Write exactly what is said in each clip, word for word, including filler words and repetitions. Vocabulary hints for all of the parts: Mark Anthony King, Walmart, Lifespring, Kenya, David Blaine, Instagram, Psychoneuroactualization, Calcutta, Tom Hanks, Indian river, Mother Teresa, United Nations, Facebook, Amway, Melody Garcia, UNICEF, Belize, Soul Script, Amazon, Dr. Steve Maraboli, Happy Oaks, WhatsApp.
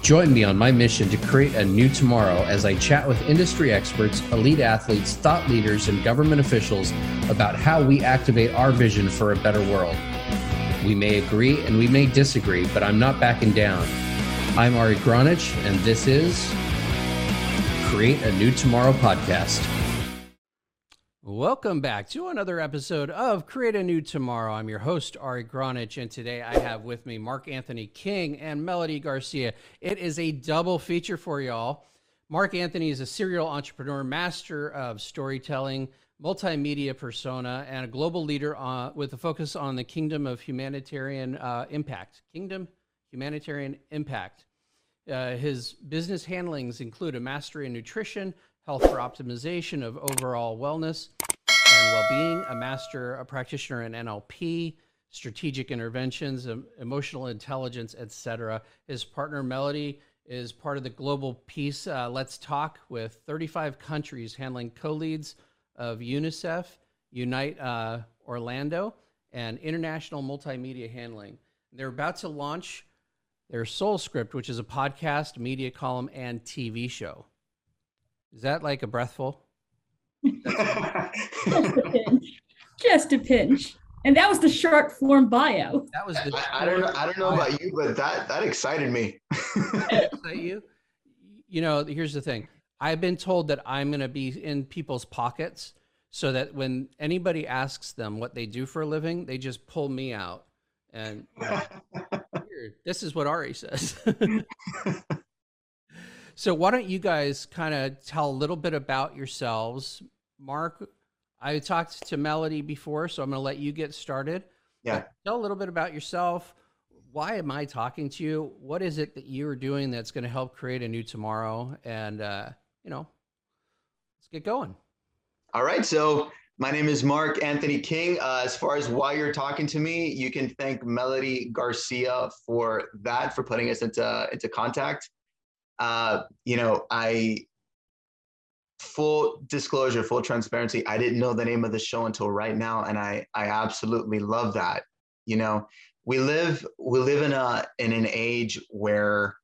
Join me on my mission to create a new tomorrow as I chat with industry experts, elite athletes, thought leaders, and government officials about how we activate our vision for a better world. We may agree and we may disagree, but I'm not backing down. I'm Ari Gronich, and this is Create a New Tomorrow Podcast. Welcome back to another episode of Create a New Tomorrow. I'm your host, Ari Gronich, and today I have with me Mark Anthony King and Melody Garcia. It is a double feature for y'all. Mark Anthony is a serial entrepreneur, master of storytelling, multimedia persona, and a global leader uh, with a focus on the kingdom of humanitarian uh, impact. Kingdom humanitarian impact. Uh, his business handlings include a mastery in nutrition, health for optimization of overall wellness and well-being, a master, a practitioner in N L P, strategic interventions, emotional intelligence, et cetera. His partner, Melody, is part of the Global Peace uh, Let's Talk with thirty-five countries, handling co-leads of UNICEF, Unite uh, Orlando, and international multimedia handling. They're about to launch their Soul Script, which is a podcast, media column, and T V show. Is that like a breathful? Just a pinch. Just a pinch. And that was the short form bio. That was the I, I don't know, I don't know about you, but that that excited me. you? you know, here's the thing. I've been told that I'm going to be in people's pockets so that when anybody asks them what they do for a living, they just pull me out. And you know, here, this is what Ari says. So why don't you guys kind of tell a little bit about yourselves? Mark, I talked to Melody before, so I'm going to let you get started. Yeah. But tell a little bit about yourself. Why am I talking to you? What is it that you're doing that's going to help create a new tomorrow? And, uh, you know, let's get going. All right. So my name is Mark Anthony King. Uh, as far as why you're talking to me, you can thank Melody Garcia for that, for putting us into, into contact. Uh, you know, I, full disclosure, full transparency, I didn't know the name of the show until right now. And I, I absolutely love that. You know, we live, we live in a, in an age where,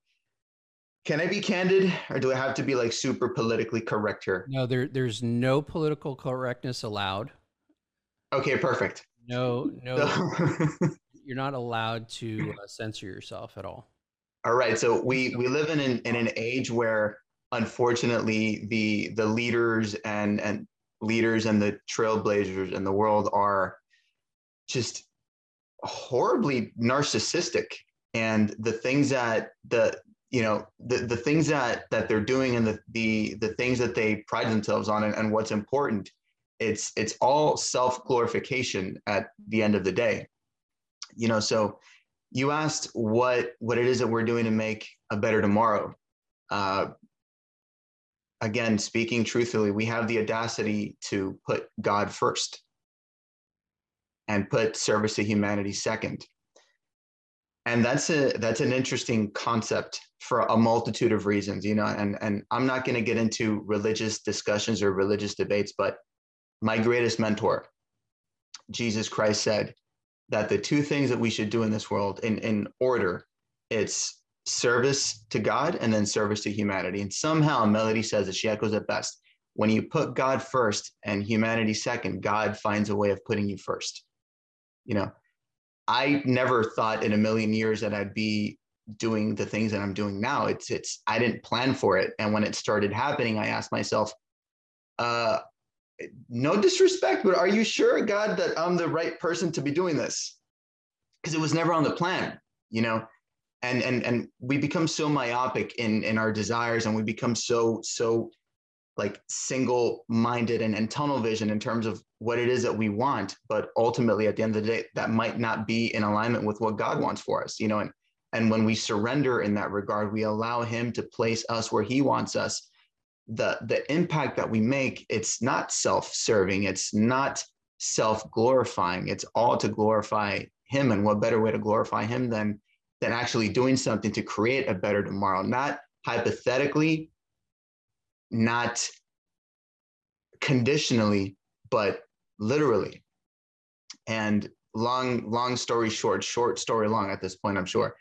can I be candid or do I have to be like super politically correct here? No, there, there's no political correctness allowed. Okay, perfect. No, no, so you're not allowed to uh, censor yourself at all. All right, so we, we live in an, in an age where, unfortunately, the the leaders and and leaders and the trailblazers in the world are just horribly narcissistic, and the things that the you know the, the things that that they're doing and the the the things that they pride themselves on and, and what's important, it's it's all self-glorification at the end of the day, you know. So you asked what, what it is that we're doing to make a better tomorrow. Uh, again, speaking truthfully, we have the audacity to put God first and put service to humanity second. And that's a, that's an interesting concept for a multitude of reasons, you know, and, and I'm not going to get into religious discussions or religious debates, but my greatest mentor, Jesus Christ, said that the two things that we should do in this world in, in order, it's service to God and then service to humanity. And somehow Melody says that, she echoes it best. When you put God first and humanity second, God finds a way of putting you first. You know, I never thought in a million years that I'd be doing the things that I'm doing now. It's, it's, I didn't plan for it. And when it started happening, I asked myself, uh, no disrespect, but are you sure, God, that I'm the right person to be doing this? Because it was never on the plan, you know? And and and we become so myopic in, in our desires, and we become so, so like single-minded and, and tunnel vision in terms of what it is that we want. But ultimately, at the end of the day, that might not be in alignment with what God wants for us, you know? And, and when we surrender in that regard, we allow him to place us where he wants us. The, the impact that we make, it's not self-serving, it's not self-glorifying, it's all to glorify him. And what better way to glorify him than, than actually doing something to create a better tomorrow, not hypothetically, not conditionally, but literally. And long, long story short, short story long at this point, I'm sure,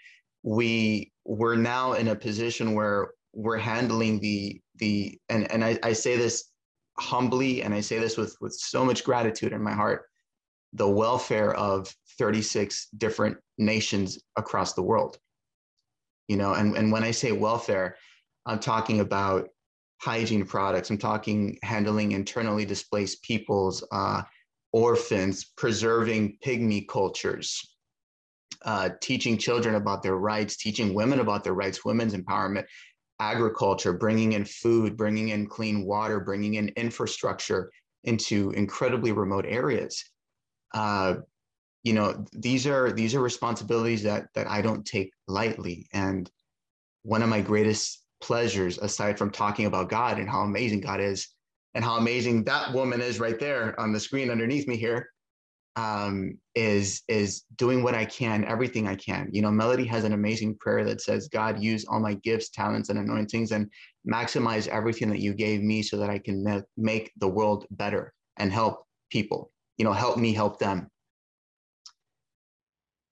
we we're now in a position where we're handling the the and and I, I say this humbly, and I say this with with so much gratitude in my heart, the welfare of thirty-six different nations across the world. You know, and, and when I say welfare, I'm talking about hygiene products. I'm talking handling internally displaced peoples, uh, orphans, preserving pygmy cultures, uh, teaching children about their rights, teaching women about their rights, women's empowerment, agriculture, bringing in food, bringing in clean water, bringing in infrastructure into incredibly remote areas. Uh, you know, these are these are responsibilities that that I don't take lightly. And one of my greatest pleasures, aside from talking about God and how amazing God is and how amazing that woman is right there on the screen underneath me here, um, is is doing what I can, everything I can. You know, Melody has an amazing prayer that says, God, use all my gifts, talents, and anointings, and maximize everything that you gave me so that I can ma- make the world better and help people. You know, help me help them.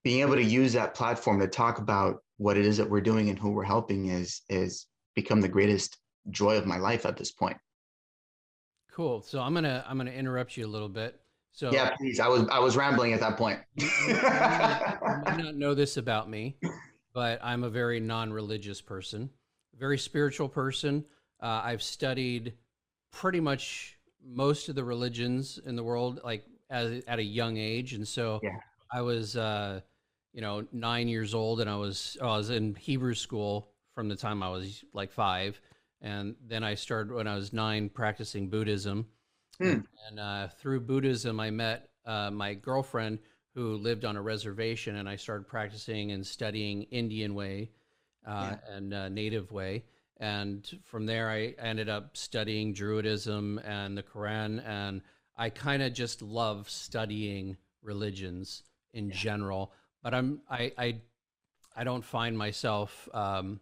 Being able to use that platform to talk about what it is that we're doing and who we're helping is is become the greatest joy of my life at this point. Cool. So I'm gonna I'm gonna interrupt you a little bit. So yeah, please. I was I was rambling at that point. You might, you might not know this about me, but I'm a very non-religious person, very spiritual person. Uh, I've studied pretty much most of the religions in the world, like as, at a young age, and so yeah. I was, uh, you know, nine years old, and I was oh, I was in Hebrew school from the time I was like five, and then I started when I was nine practicing Buddhism. Hmm. And, and uh, through Buddhism, I met uh, my girlfriend who lived on a reservation, and I started practicing and studying Indian way uh, yeah. and uh, Native way. And from there, I ended up studying Druidism and the Quran, and I kind of just love studying religions in yeah. general. But I'm I I, I don't find myself um,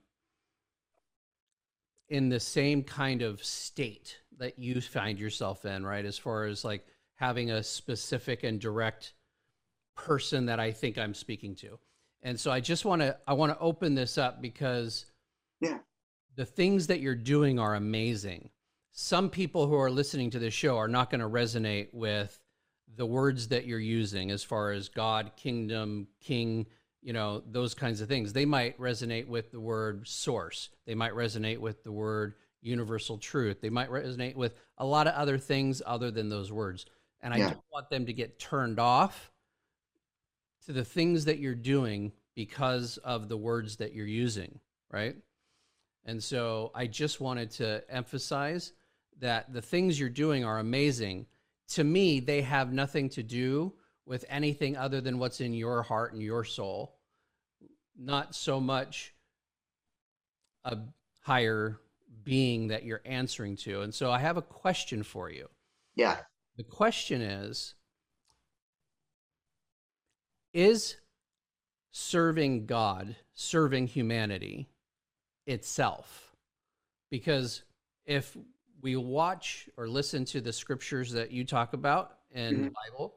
in the same kind of state that you find yourself in, right? As far as like having a specific and direct person that I think I'm speaking to, and so I just want to I want to open this up because yeah. the things that you're doing are amazing. Some people who are listening to this show are not going to resonate with the words that you're using as far as God, kingdom, king, you know, those kinds of things. They might resonate with the word source. They might resonate with the word universal truth. They might resonate with a lot of other things other than those words. And I yeah. don't want them to get turned off to the things that you're doing because of the words that you're using, right? And so I just wanted to emphasize that the things you're doing are amazing. To me, they have nothing to do with anything other than what's in your heart and your soul, not so much a higher being that you're answering to. And so I have a question for you. Yeah. The question is, is serving God, serving humanity itself? Because if we watch or listen to the scriptures that you talk about in mm-hmm. the Bible,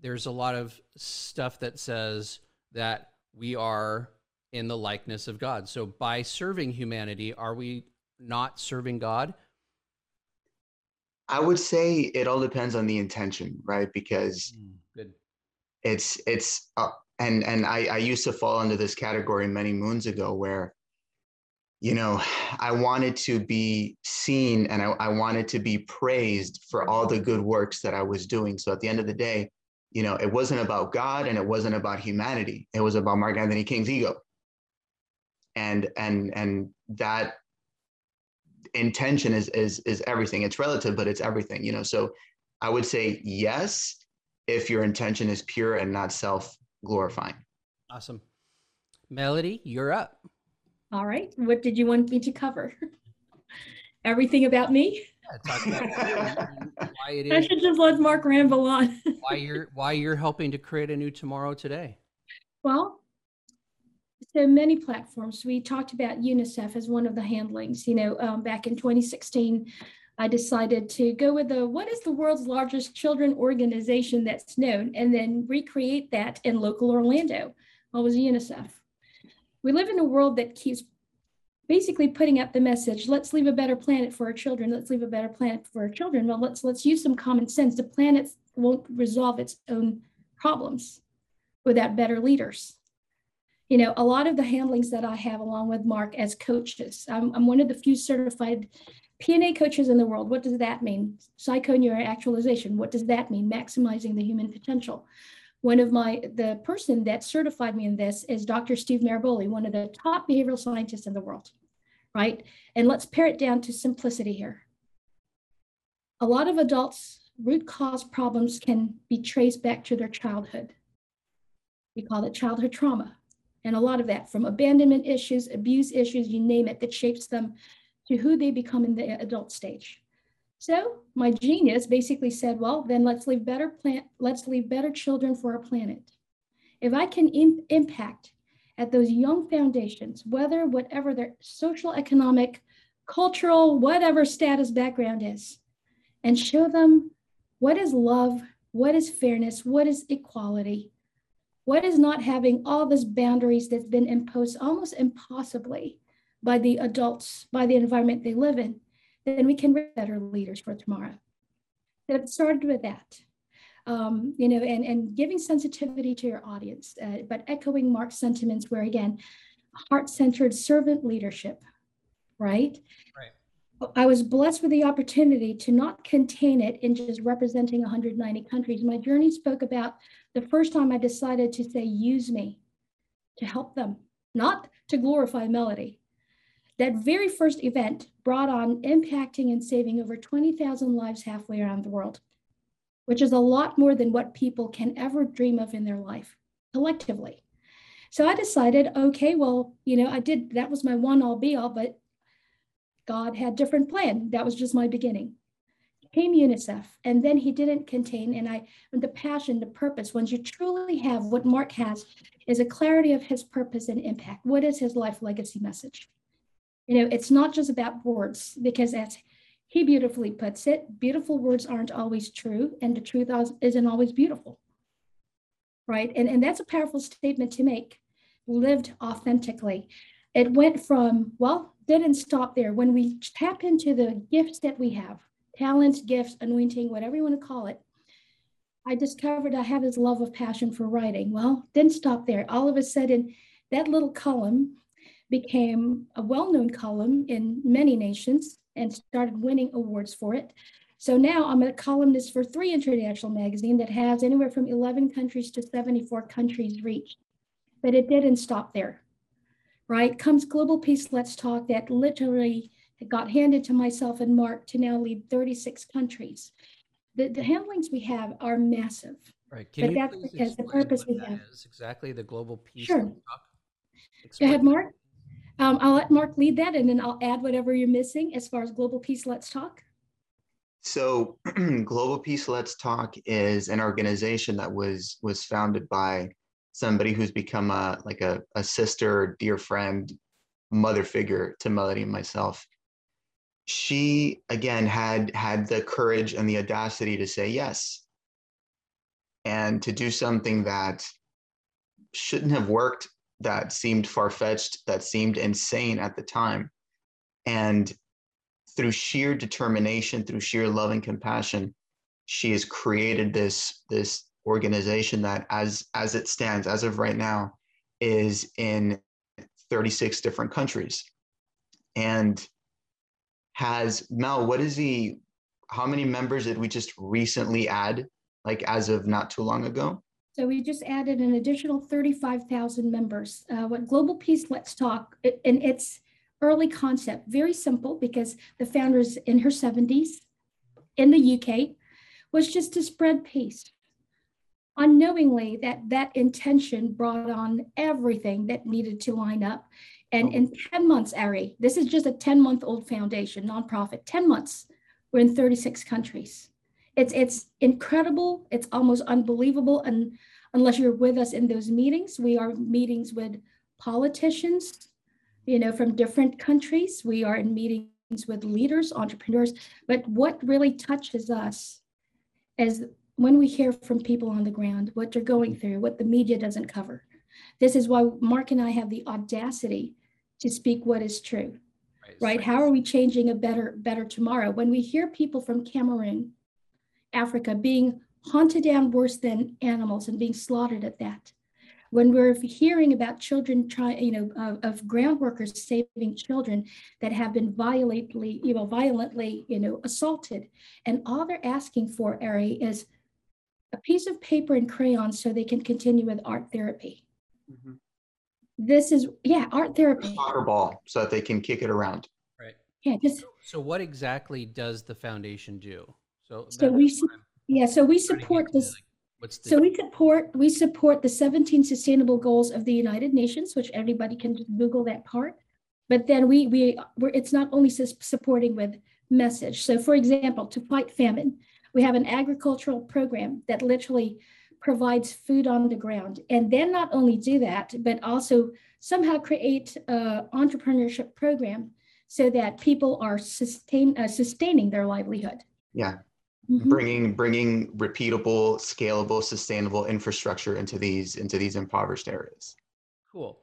there's a lot of stuff that says that we are in the likeness of God. So by serving humanity, are we not serving God? I would say it all depends on the intention, right? Because mm, good. it's it's uh, and and I, I used to fall under this category many moons ago where, you know, I wanted to be seen and I, I wanted to be praised for all the good works that I was doing. So at the end of the day, you know, it wasn't about God and it wasn't about humanity. It was about Mark Anthony King's ego. And and and that intention is is is everything. It's relative, but it's everything, you know. So I would say yes, if your intention is pure and not self-glorifying. Awesome. Melody, you're up. All right. What did you want me to cover? Everything about me? Yeah, talk about why it is. I should just let Mark ramble on. why you're why you're helping to create a new tomorrow today? Well, so many platforms. We talked about UNICEF as one of the handlings. You know, um, back in twenty sixteen, I decided to go with the what is the world's largest children organization that's known, and then recreate that in local Orlando. What was UNICEF? We live in a world that keeps basically putting up the message, let's leave a better planet for our children, let's leave a better planet for our children. Well, let's let's use some common sense. The planet won't resolve its own problems without better leaders. You know, a lot of the handlings that I have along with Mark as coaches, I'm, I'm one of the few certified P N A coaches in the world. What does that mean? Psychoneuroactualization. What does that mean? Maximizing the human potential. One of my, the person that certified me in this is Doctor Steve Maraboli, one of the top behavioral scientists in the world, right? And let's pare it down to simplicity here. A lot of adults' root cause problems can be traced back to their childhood. We call it childhood trauma. And a lot of that from abandonment issues, abuse issues, you name it, that shapes them to who they become in the adult stage. So my genius basically said, well, then let's leave better plant, let's leave better children for our planet. If I can im- impact at those young foundations, whether whatever their social, economic, cultural, whatever status background is, and show them what is love, what is fairness, what is equality, what is not having all these boundaries that's been imposed almost impossibly by the adults, by the environment they live in, then we can be better leaders for tomorrow. It started with that, um, you know, and, and giving sensitivity to your audience, uh, but echoing Mark's sentiments where, again, heart-centered servant leadership, right? Right. I was blessed with the opportunity to not contain it in just representing one hundred ninety countries. My journey spoke about the first time I decided to say, use me to help them, not to glorify Melody. That very first event brought on impacting and saving over twenty thousand lives halfway around the world, which is a lot more than what people can ever dream of in their life collectively. So I decided, okay, well, you know, I did, that was my one all be all, but God had different plan. That was just my beginning. Came UNICEF, and then he didn't contain, and I, and the passion, the purpose, once you truly have what Mark has, is a clarity of his purpose and impact. What is his life legacy message? You know, it's not just about words, because as he beautifully puts it, beautiful words aren't always true, and the truth isn't always beautiful, right? And, and that's a powerful statement to make, lived authentically. It went from, well, didn't stop there. When we tap into the gifts that we have, talents, gifts, anointing, whatever you want to call it, I discovered I have this love of passion for writing. Well, didn't stop there. All of a sudden, that little column became a well-known column in many nations and started winning awards for it. So now I'm a columnist for three international magazines that has anywhere from eleven countries to seventy-four countries reached. But it didn't stop there, right? Comes Global Peace Let's Talk that literally got handed to myself and Mark to now lead thirty-six countries. The, the handlings we have are massive. Right. Can but you that's because the purpose we have is exactly the Global Peace Sure. Let's Talk. Explain. Go ahead, Mark. Um, I'll let Mark lead that, and then I'll add whatever you're missing as far as Global Peace Let's Talk. So Global Peace Let's Talk is an organization that was was founded by somebody who's become a like a, a sister, dear friend, mother figure to Melody and myself. She, again, had had the courage and the audacity to say yes and to do something that shouldn't have worked, that seemed far-fetched, that seemed insane at the time. And through sheer determination, through sheer love and compassion, she has created this, this organization that, as, as it stands, as of right now, is in thirty-six different countries. And has, Mel, what is the, how many members did we just recently add, like as of not too long ago? So we just added an additional thirty-five thousand members. Uh, what Global Peace Let's Talk, it, and its early concept, very simple, because the founder's in her seventies in the U K, was just to spread peace. Unknowingly, that, that intention brought on everything that needed to line up. And oh. in ten months, Ari, this is just a ten-month-old foundation, nonprofit, ten months, we're in thirty-six countries. It's it's incredible. It's almost unbelievable. And unless you're with us in those meetings, we are meetings with politicians, you know, from different countries. We are in meetings with leaders, entrepreneurs. But what really touches us is when we hear from people on the ground, what they're going through, what the media doesn't cover. This is why Mark and I have the audacity to speak what is true, right? right? How are we changing a better, better tomorrow? When we hear people from Cameroon, Africa, being hunted down worse than animals and being slaughtered at that, when we're hearing about children trying, you know, of, of ground workers saving children that have been violently, you know, violently, you know, assaulted, and all they're asking for, Ari, is a piece of paper and crayons so they can continue with art therapy. Mm-hmm. This is, yeah, art therapy. A soccer ball so that they can kick it around. Right. Yeah. Just, so, so what exactly does the foundation do? So, so we, su- yeah, so we support this. Like, what's the- so we support, we support the seventeen sustainable goals of the United Nations, which everybody can Google that part. But then we, we we're, it's not only supporting with message. So for example, to fight famine, we have an agricultural program that literally provides food on the ground, and then not only do that, but also somehow create an entrepreneurship program so that people are sustain uh, sustaining their livelihood. Yeah, mm-hmm. bringing bringing repeatable, scalable, sustainable infrastructure into these into these impoverished areas. Cool.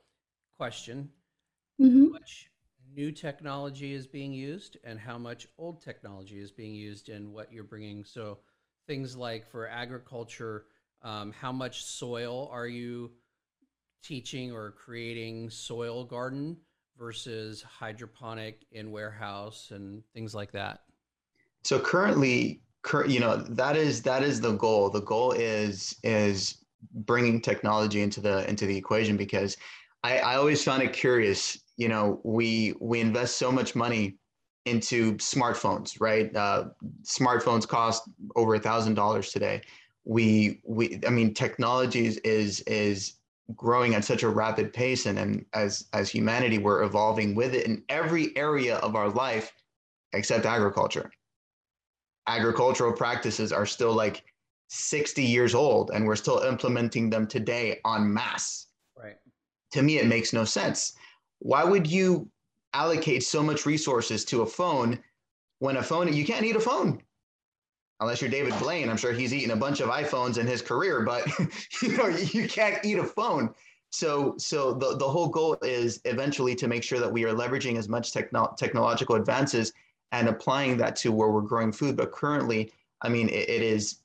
Question: mm-hmm. How much new technology is being used, and how much old technology is being used in what you're bringing? So things like for agriculture. Um, how much soil are you teaching or creating soil garden versus hydroponic in warehouse and things like that? So currently, cur- you know, that is that is the goal. The goal is is bringing technology into the into the equation, because I, I always found it curious. You know, we we invest so much money into smartphones, right? Uh, smartphones cost over a thousand dollars today. We, we, I mean, technologies is, is growing at such a rapid pace. And, and as, as humanity, we're evolving with it in every area of our life, except agriculture. Agricultural practices are still like sixty years old, and we're still implementing them today en masse. Right. To me, it makes no sense. Why would you allocate so much resources to a phone when a phone, you can't eat a phone? Unless you're David Blaine, I'm sure he's eaten a bunch of iPhones in his career, but you know, you can't eat a phone. So so the, the whole goal is eventually to make sure that we are leveraging as much techno- technological advances and applying that to where we're growing food. But currently, I mean, it, it is,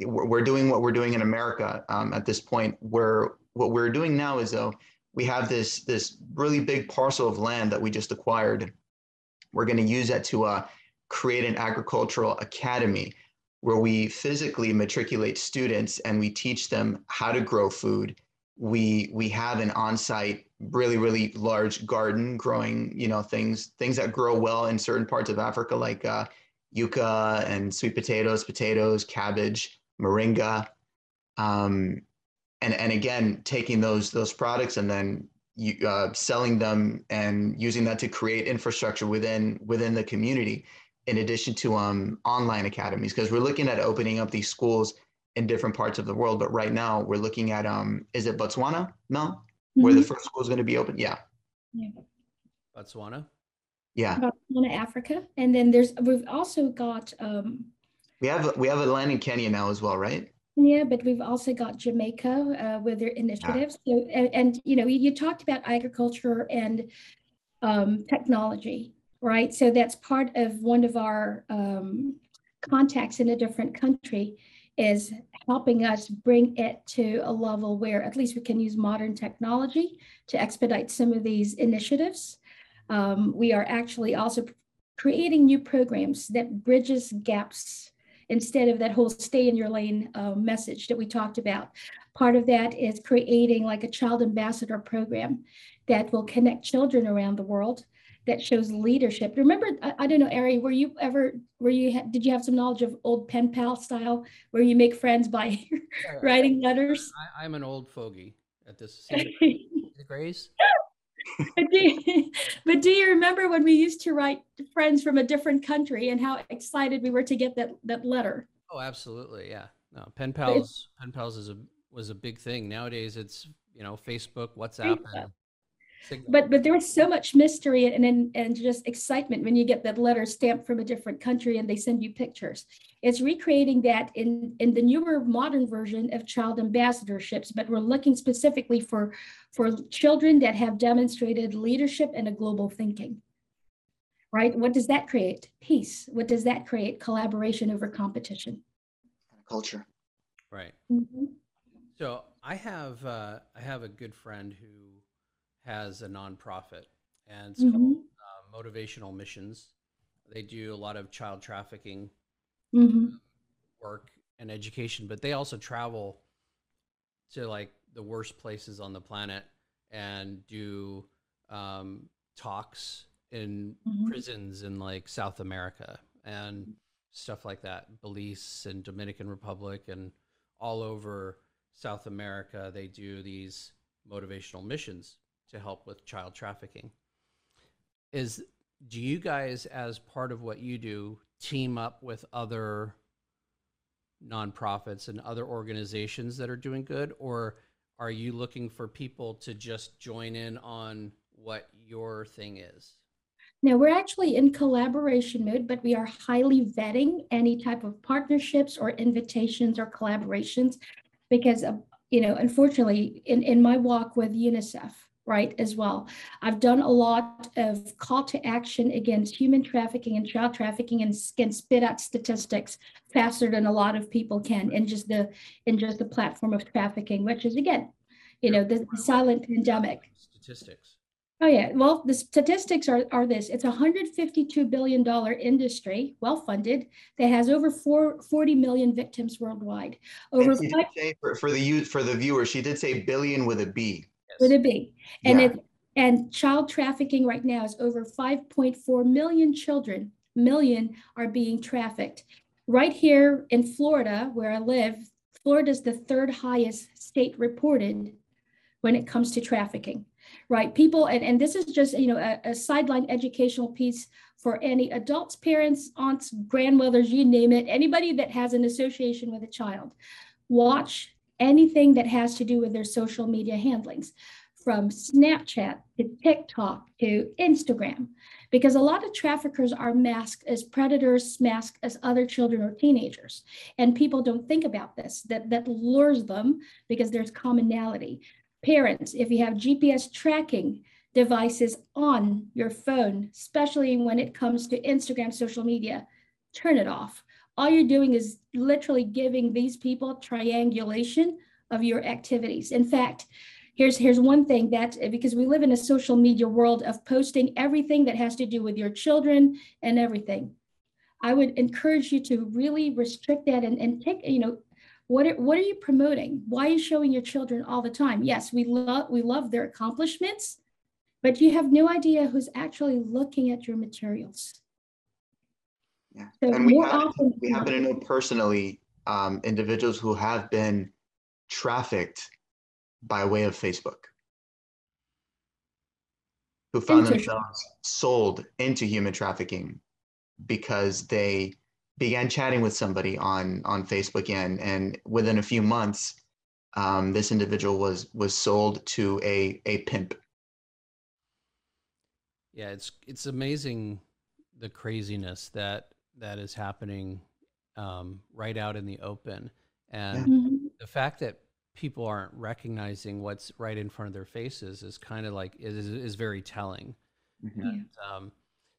we're doing what we're doing in America um, at this point, where what we're doing now is though, we have this, this really big parcel of land that we just acquired. We're gonna use that to uh, create an agricultural academy, where we physically matriculate students and we teach them how to grow food. We we have an on-site, really, really large garden growing, you know, things, things that grow well in certain parts of Africa, like uh, yuca and sweet potatoes, potatoes, cabbage, moringa. Um, and, and again, taking those, those products and then you, uh, selling them and using that to create infrastructure within, within the community. In addition to um, online academies, because we're looking at opening up these schools in different parts of the world. But right now we're looking at, um, is it Botswana, Mel? Mm-hmm. Where the first school is going to be open? Yeah. yeah. Botswana? Yeah. Botswana, Africa. And then there's, we've also got. Um, we have we have a land in Kenya now as well, right? Yeah, but we've also got Jamaica uh, with their initiatives. Yeah. So, and, and, you know, you, you talked about agriculture and um, technology. Right. So that's part of one of our um, contacts in a different country is helping us bring it to a level where at least we can use modern technology to expedite some of these initiatives. Um, we are actually also creating new programs that bridges gaps instead of that whole stay in your lane uh, message that we talked about. Part of that is creating like a child ambassador program that will connect children around the world that shows leadership. Remember, I, I don't know, Ari, were you ever, were you, ha- did you have some knowledge of old pen pal style where you make friends by writing letters? I, I'm an old fogey at this stage. Grace? but, do you, but do you remember when we used to write friends from a different country and how excited we were to get that, that letter? Oh, absolutely. Yeah. No, pen pals, pen pals is a, was a big thing. Nowadays it's, you know, Facebook, WhatsApp. Facebook. And- Signal. But but there was so much mystery and, and and just excitement when you get that letter stamped from a different country and they send you pictures. It's recreating that in, in the newer modern version of child ambassadorships, but we're looking specifically for, for children that have demonstrated leadership and a global thinking, right? What does that create? Peace. What does that create? Collaboration over competition. Culture. Right. Mm-hmm. So I have, uh, I have a good friend who has a nonprofit, and it's mm-hmm. called uh, Motivational Missions. They do a lot of child trafficking mm-hmm. work and education, but they also travel to like the worst places on the planet and do um, talks in mm-hmm. prisons in like South America and stuff like that, Belize and Dominican Republic and all over South America. They do these motivational missions to help with child trafficking. Is, do you guys, as part of what you do, team up with other nonprofits and other organizations that are doing good, or are you looking for people to just join in on what your thing is? No, we're actually in collaboration mode, but we are highly vetting any type of partnerships or invitations or collaborations because, uh, you know, unfortunately, in, in my walk with UNICEF, right, as well, I've done a lot of call to action against human trafficking and child trafficking, and can spit out statistics faster than a lot of people can in just the in just the platform of trafficking, which is, again, you know, the, the silent pandemic. Statistics. Oh, yeah. Well, the statistics are, are this. It's a one hundred fifty-two billion dollars industry, well-funded, that has over four, forty million victims worldwide. Over she five, did say for, for, the, for the viewer, she did say billion with a B. Yes. With a B. And, yeah. it, and child trafficking right now is over five point four million children. Million are being trafficked. Right here in Florida, where I live, Florida is the third highest state reported when it comes to trafficking. Right, people, and, and this is just, you know, a, a sideline educational piece for any adults, parents, aunts, grandmothers, you name it, anybody that has an association with a child. Watch anything that has to do with their social media handlings, from Snapchat to TikTok to Instagram, because a lot of traffickers are masked as predators, masked as other children or teenagers, and people don't think about this, that, that lures them because there's commonality. Parents, if you have G P S tracking devices on your phone, especially when it comes to Instagram, social media, turn it off. All you're doing is literally giving these people triangulation of your activities. In fact, here's, here's one thing that, because we live in a social media world of posting everything that has to do with your children and everything, I would encourage you to really restrict that and, and take, you know, What are, what are you promoting? Why are you showing your children all the time? Yes, we love we love their accomplishments, but you have no idea who's actually looking at your materials. Yeah, so and we, more happen, often, we happen to know personally um, individuals who have been trafficked by way of Facebook, who found themselves sold into human trafficking because they began chatting with somebody on, on Facebook, and, and within a few months, um, this individual was was sold to a, a pimp. Yeah, it's it's amazing the craziness that that is happening um, right out in the open. And mm-hmm. the fact that people aren't recognizing what's right in front of their faces is kind of like, is, is very telling. Mm-hmm. And, um,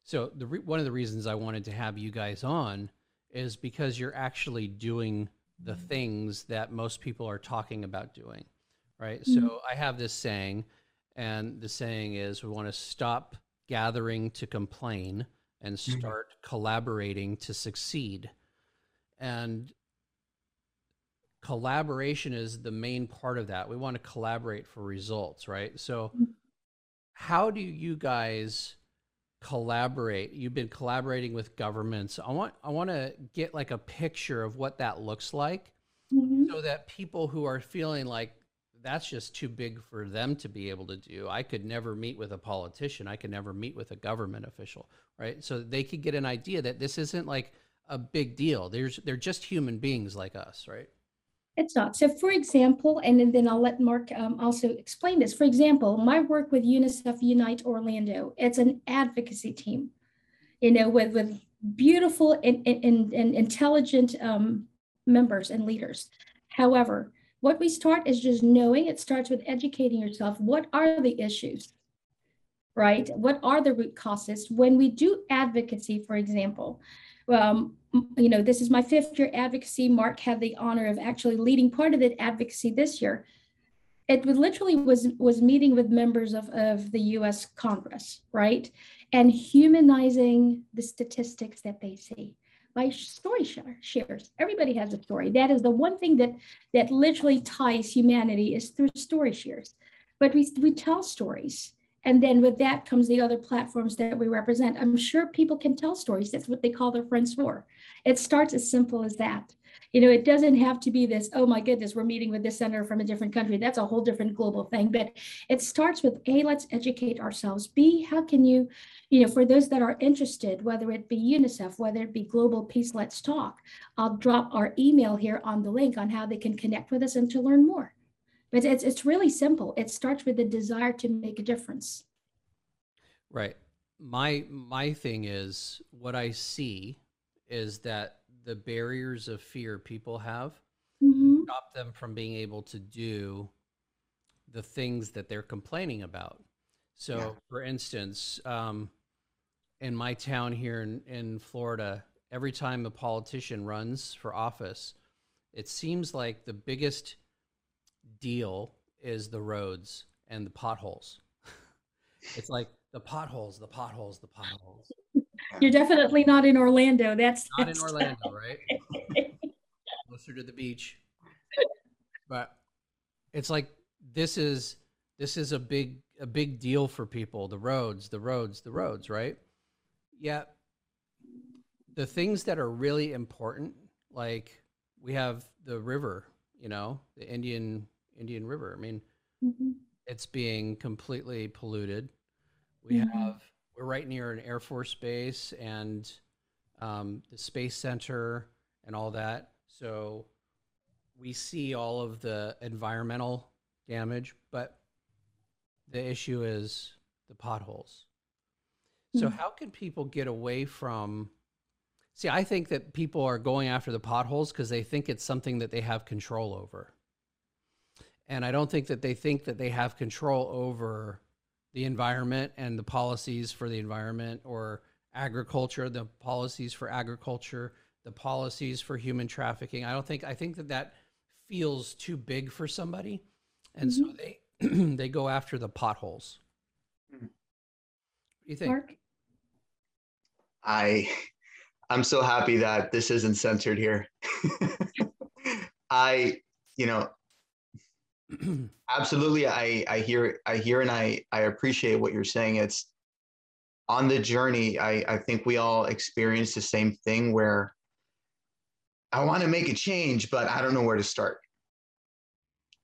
so the, one of the reasons I wanted to have you guys on is because you're actually doing the things that most people are talking about doing, right? Mm-hmm. So I have this saying, and the saying is, we want to stop gathering to complain and start mm-hmm. collaborating to succeed. And collaboration is the main part of that. We want to collaborate for results, right? So how do you guys collaborate? You've been collaborating with governments. I want, I want to get like a picture of what that looks like mm-hmm. so that people who are feeling like that's just too big for them to be able to do. I could never meet with a politician. I could never meet with a government official, right? So they could get an idea that this isn't like a big deal. There's, they're just human beings like us, right? It's not. So for example, and then I'll let Mark um, also explain this. For example, my work with UNICEF Unite Orlando, it's an advocacy team, you know, with, with beautiful and, and, and intelligent um, members and leaders. However, what we start is just knowing, it starts with educating yourself. What are the issues, right? What are the root causes? When we do advocacy, for example, um, you know, this is my fifth year advocacy. Mark had the honor of actually leading part of the advocacy this year. It literally was, was meeting with members of, of the U S Congress, right? And humanizing the statistics that they see. By story shares. Everybody has a story. That is the one thing that, that literally ties humanity is through story shares. But we, we tell stories. And then with that comes the other platforms that we represent. I'm sure people can tell stories. That's what they call their friends for. It starts as simple as that. You know, it doesn't have to be this, oh my goodness, we're meeting with this senator from a different country. That's a whole different global thing. But it starts with A, let's educate ourselves. B, how can you, you know, for those that are interested, whether it be UNICEF, whether it be Global Peace Let's Talk, I'll drop our email here on the link on how they can connect with us and to learn more. But it's, it's really simple. It starts with the desire to make a difference. Right. My, my thing is what I see is that the barriers of fear people have mm-hmm. stop them from being able to do the things that they're complaining about. So yeah. for instance, um, in my town here in, in Florida, every time a politician runs for office, it seems like the biggest deal is the roads and the potholes. It's like the potholes, the potholes, the potholes. You're definitely not in Orlando. That's not that's in Orlando, right? Closer to the beach. But it's like this is this is a big a big deal for people. The roads, the roads, the roads, right? Yeah. The things that are really important, like we have the river. You know, the Indian Indian river. I mean, mm-hmm. it's being completely polluted. We mm-hmm. have, we're right near an Air Force base and um, the Space Center and all that. So we see all of the environmental damage, but the issue is the potholes. Mm-hmm. So how can people get away from See, I think that people are going after the potholes because they think it's something that they have control over. And I don't think that they think that they have control over the environment and the policies for the environment or agriculture, the policies for agriculture, the policies for human trafficking. I don't think, I think that that feels too big for somebody. And mm-hmm. so they, they go after the potholes. Mm-hmm. What do you think? Mark? I... I'm so happy that this isn't censored here. I, you know, absolutely. I, I hear, I hear, and I, I appreciate what you're saying. It's on the journey. I, I think we all experience the same thing where I want to make a change, but I don't know where to start.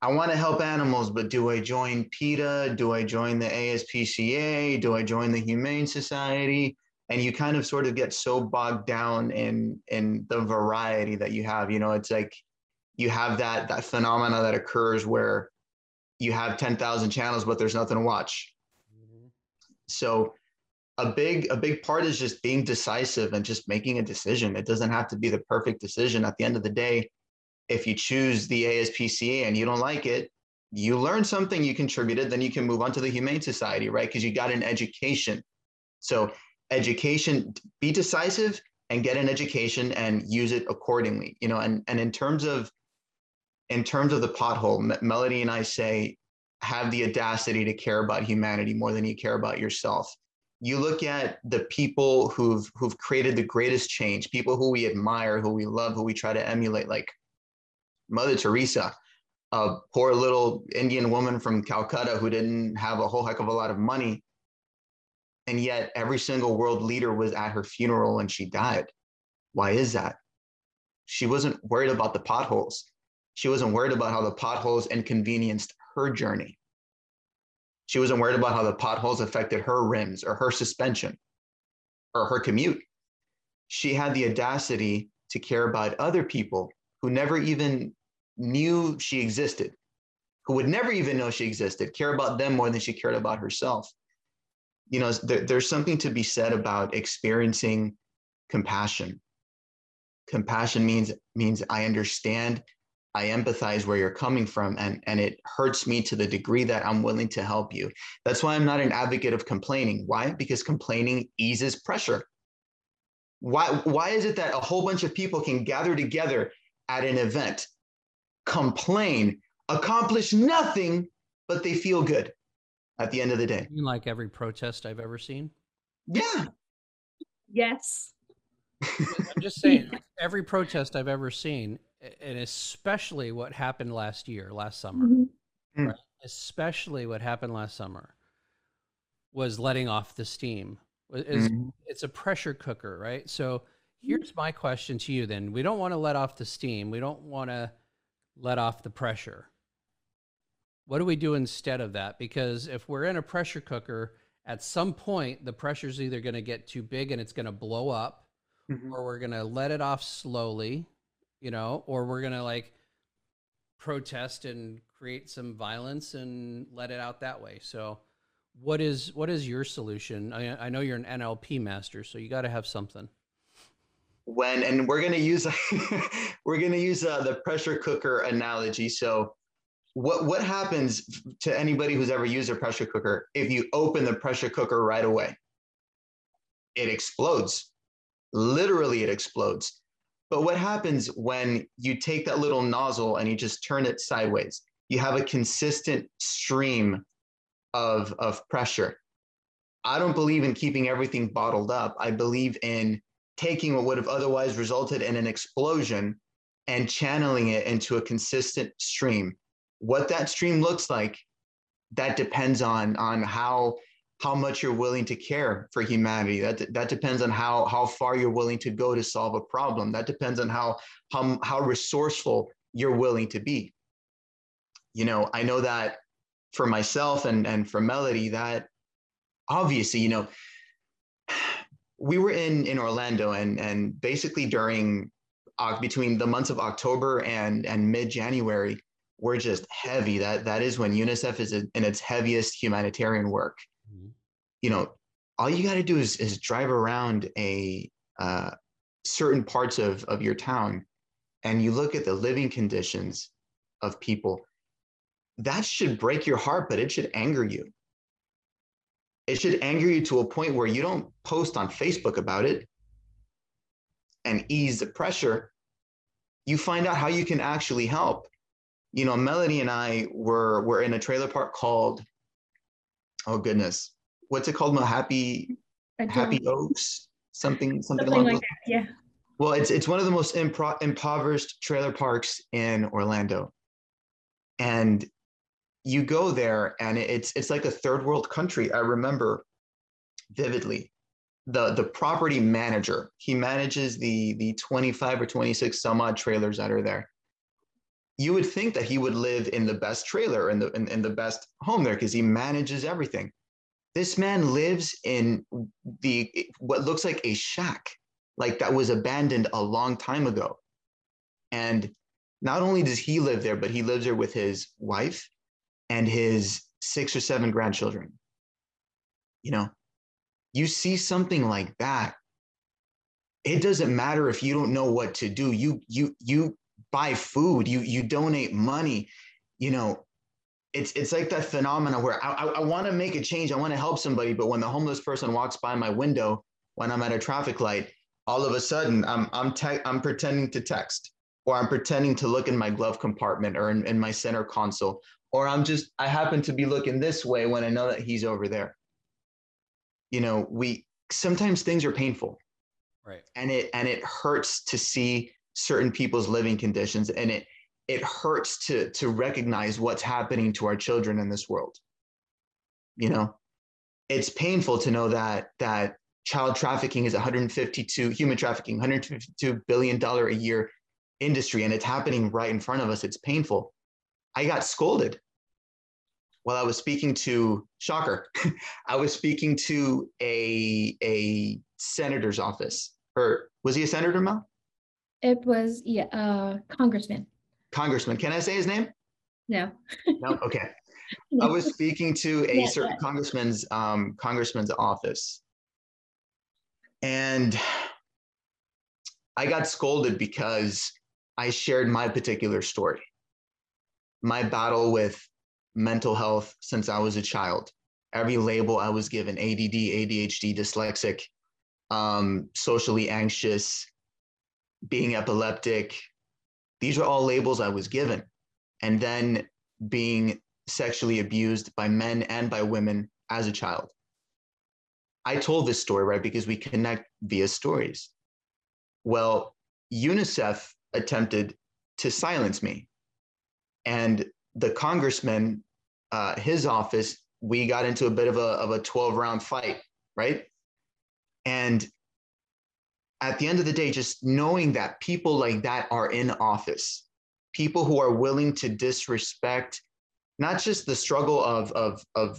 I want to help animals, but do I join PETA? Do I join the A S P C A? Do I join the Humane Society? And you kind of sort of get so bogged down in in the variety that you have. You know, it's like you have that that phenomena that occurs where you have ten thousand channels, but there's nothing to watch. Mm-hmm. So a big a big part is just being decisive and just making a decision. It doesn't have to be the perfect decision. At the end of the day, if you choose the A S P C A and you don't like it, you learn something, you contributed, then you can move on to the Humane Society, right? Because you got an education. So education, be decisive and get an education and use it accordingly, you know, and, and in terms of, in terms of the pothole, Melody and I say, have the audacity to care about humanity more than you care about yourself. You look at the people who've, who've created the greatest change, people who we admire, who we love, who we try to emulate, like Mother Teresa, a poor little Indian woman from Calcutta who didn't have a whole heck of a lot of money. And yet every single world leader was at her funeral and she died. Why is that? She wasn't worried about the potholes. She wasn't worried about how the potholes inconvenienced her journey. She wasn't worried about how the potholes affected her rims or her suspension or her commute. She had the audacity to care about other people who never even knew she existed, who would never even know she existed, care about them more than she cared about herself. You know, there, there's something to be said about experiencing compassion. Compassion means, means I understand, I empathize where you're coming from, and, and it hurts me to the degree that I'm willing to help you. That's why I'm not an advocate of complaining. Why? Because complaining eases pressure. Why, why is it that a whole bunch of people can gather together at an event, complain, accomplish nothing, but they feel good at the end of the day? You mean like every protest I've ever seen? Yeah. Yes. I'm just saying, every protest I've ever seen, and especially what happened last year, last summer, mm-hmm. right? especially what happened last summer was letting off the steam. It's, mm-hmm. it's a pressure cooker, right? So here's my question to you then. We don't want to let off the steam. We don't want to let off the pressure. What do we do instead of that? Because if we're in a pressure cooker, at some point, the pressure's either going to get too big and it's going to blow up, mm-hmm. or we're going to let it off slowly, you know, or we're going to like protest and create some violence and let it out that way. So what is, what is your solution? I, I know you're an N L P master, so you got to have something. When, and we're going to use, we're going to use uh, the pressure cooker analogy. So what, what happens to anybody who's ever used a pressure cooker? If you open the pressure cooker right away, it explodes. Literally it explodes. But what happens when you take that little nozzle and you just turn it sideways? You have a consistent stream of, of pressure. I don't believe in keeping everything bottled up. I believe in taking what would have otherwise resulted in an explosion and channeling it into a consistent stream. What that stream looks like, that depends on, on how, how much you're willing to care for humanity. That, that depends on how, how far you're willing to go to solve a problem. That depends on how, how, how resourceful you're willing to be. You know, I know that for myself and, and for Melody, that obviously, you know, we were in, in Orlando and, and basically during, uh, between the months of October and, and mid-January, we're just heavy. That, that is when UNICEF is in its heaviest humanitarian work. You know, all you got to do is, is drive around a uh, certain parts of, of your town and you look at the living conditions of people. That should break your heart, but it should anger you. It should anger you to a point where you don't post on Facebook about it and ease the pressure. You find out how you can actually help. You know, Melody and I were, were in a trailer park called, oh goodness, what's it called? Happy, Happy Oaks, something, something, something along like those. That. Yeah. Well, it's it's one of the most impro impoverished trailer parks in Orlando, and you go there, and it's it's like a third world country. I remember vividly the the property manager. He manages the the twenty-five or twenty-six some odd trailers that are there. You would think that he would live in the best trailer and the in, in the best home there because he manages everything. This man lives in the what looks like a shack, like that was abandoned a long time ago. And not only does he live there, but he lives there with his wife and his six or seven grandchildren. You know, you see something like that, it doesn't matter if you don't know what to do. You you you buy food, you you donate money, you know. It's, it's like that phenomenon where I, I, I want to make a change. I want to help somebody. But when the homeless person walks by my window, when I'm at a traffic light, all of a sudden I'm, I'm, I'm pretending to text, or I'm pretending to look in my glove compartment or in, in my center console, or I'm just, I happen to be looking this way when I know that he's over there. You know, we, sometimes things are painful, right? And it, and it hurts to see certain people's living conditions, and it, it hurts to, to recognize what's happening to our children in this world. You know, it's painful to know that, that child trafficking is one hundred fifty-two, human trafficking, one hundred fifty-two billion dollars a year industry, and it's happening right in front of us. It's painful. I got scolded while I was speaking to, shocker, I was speaking to a, a senator's office, or was he a senator, Mel? It was, yeah, uh, congressman. congressman. Can I say his name? No. No. Okay. I was speaking to a yeah, certain yeah. congressman's um, congressman's office, and I got scolded because I shared my particular story, my battle with mental health since I was a child. Every label I was given: A D D, A D H D, dyslexic, um, socially anxious, being epileptic. These are all labels I was given. And then being sexually abused by men and by women as a child. I told this story, right, because we connect via stories. Well, UNICEF attempted to silence me. And the congressman, uh, his office, we got into a bit of a, of a twelve round fight, right? And at the end of the day, just knowing that people like that are in office, people who are willing to disrespect not just the struggle of, of, of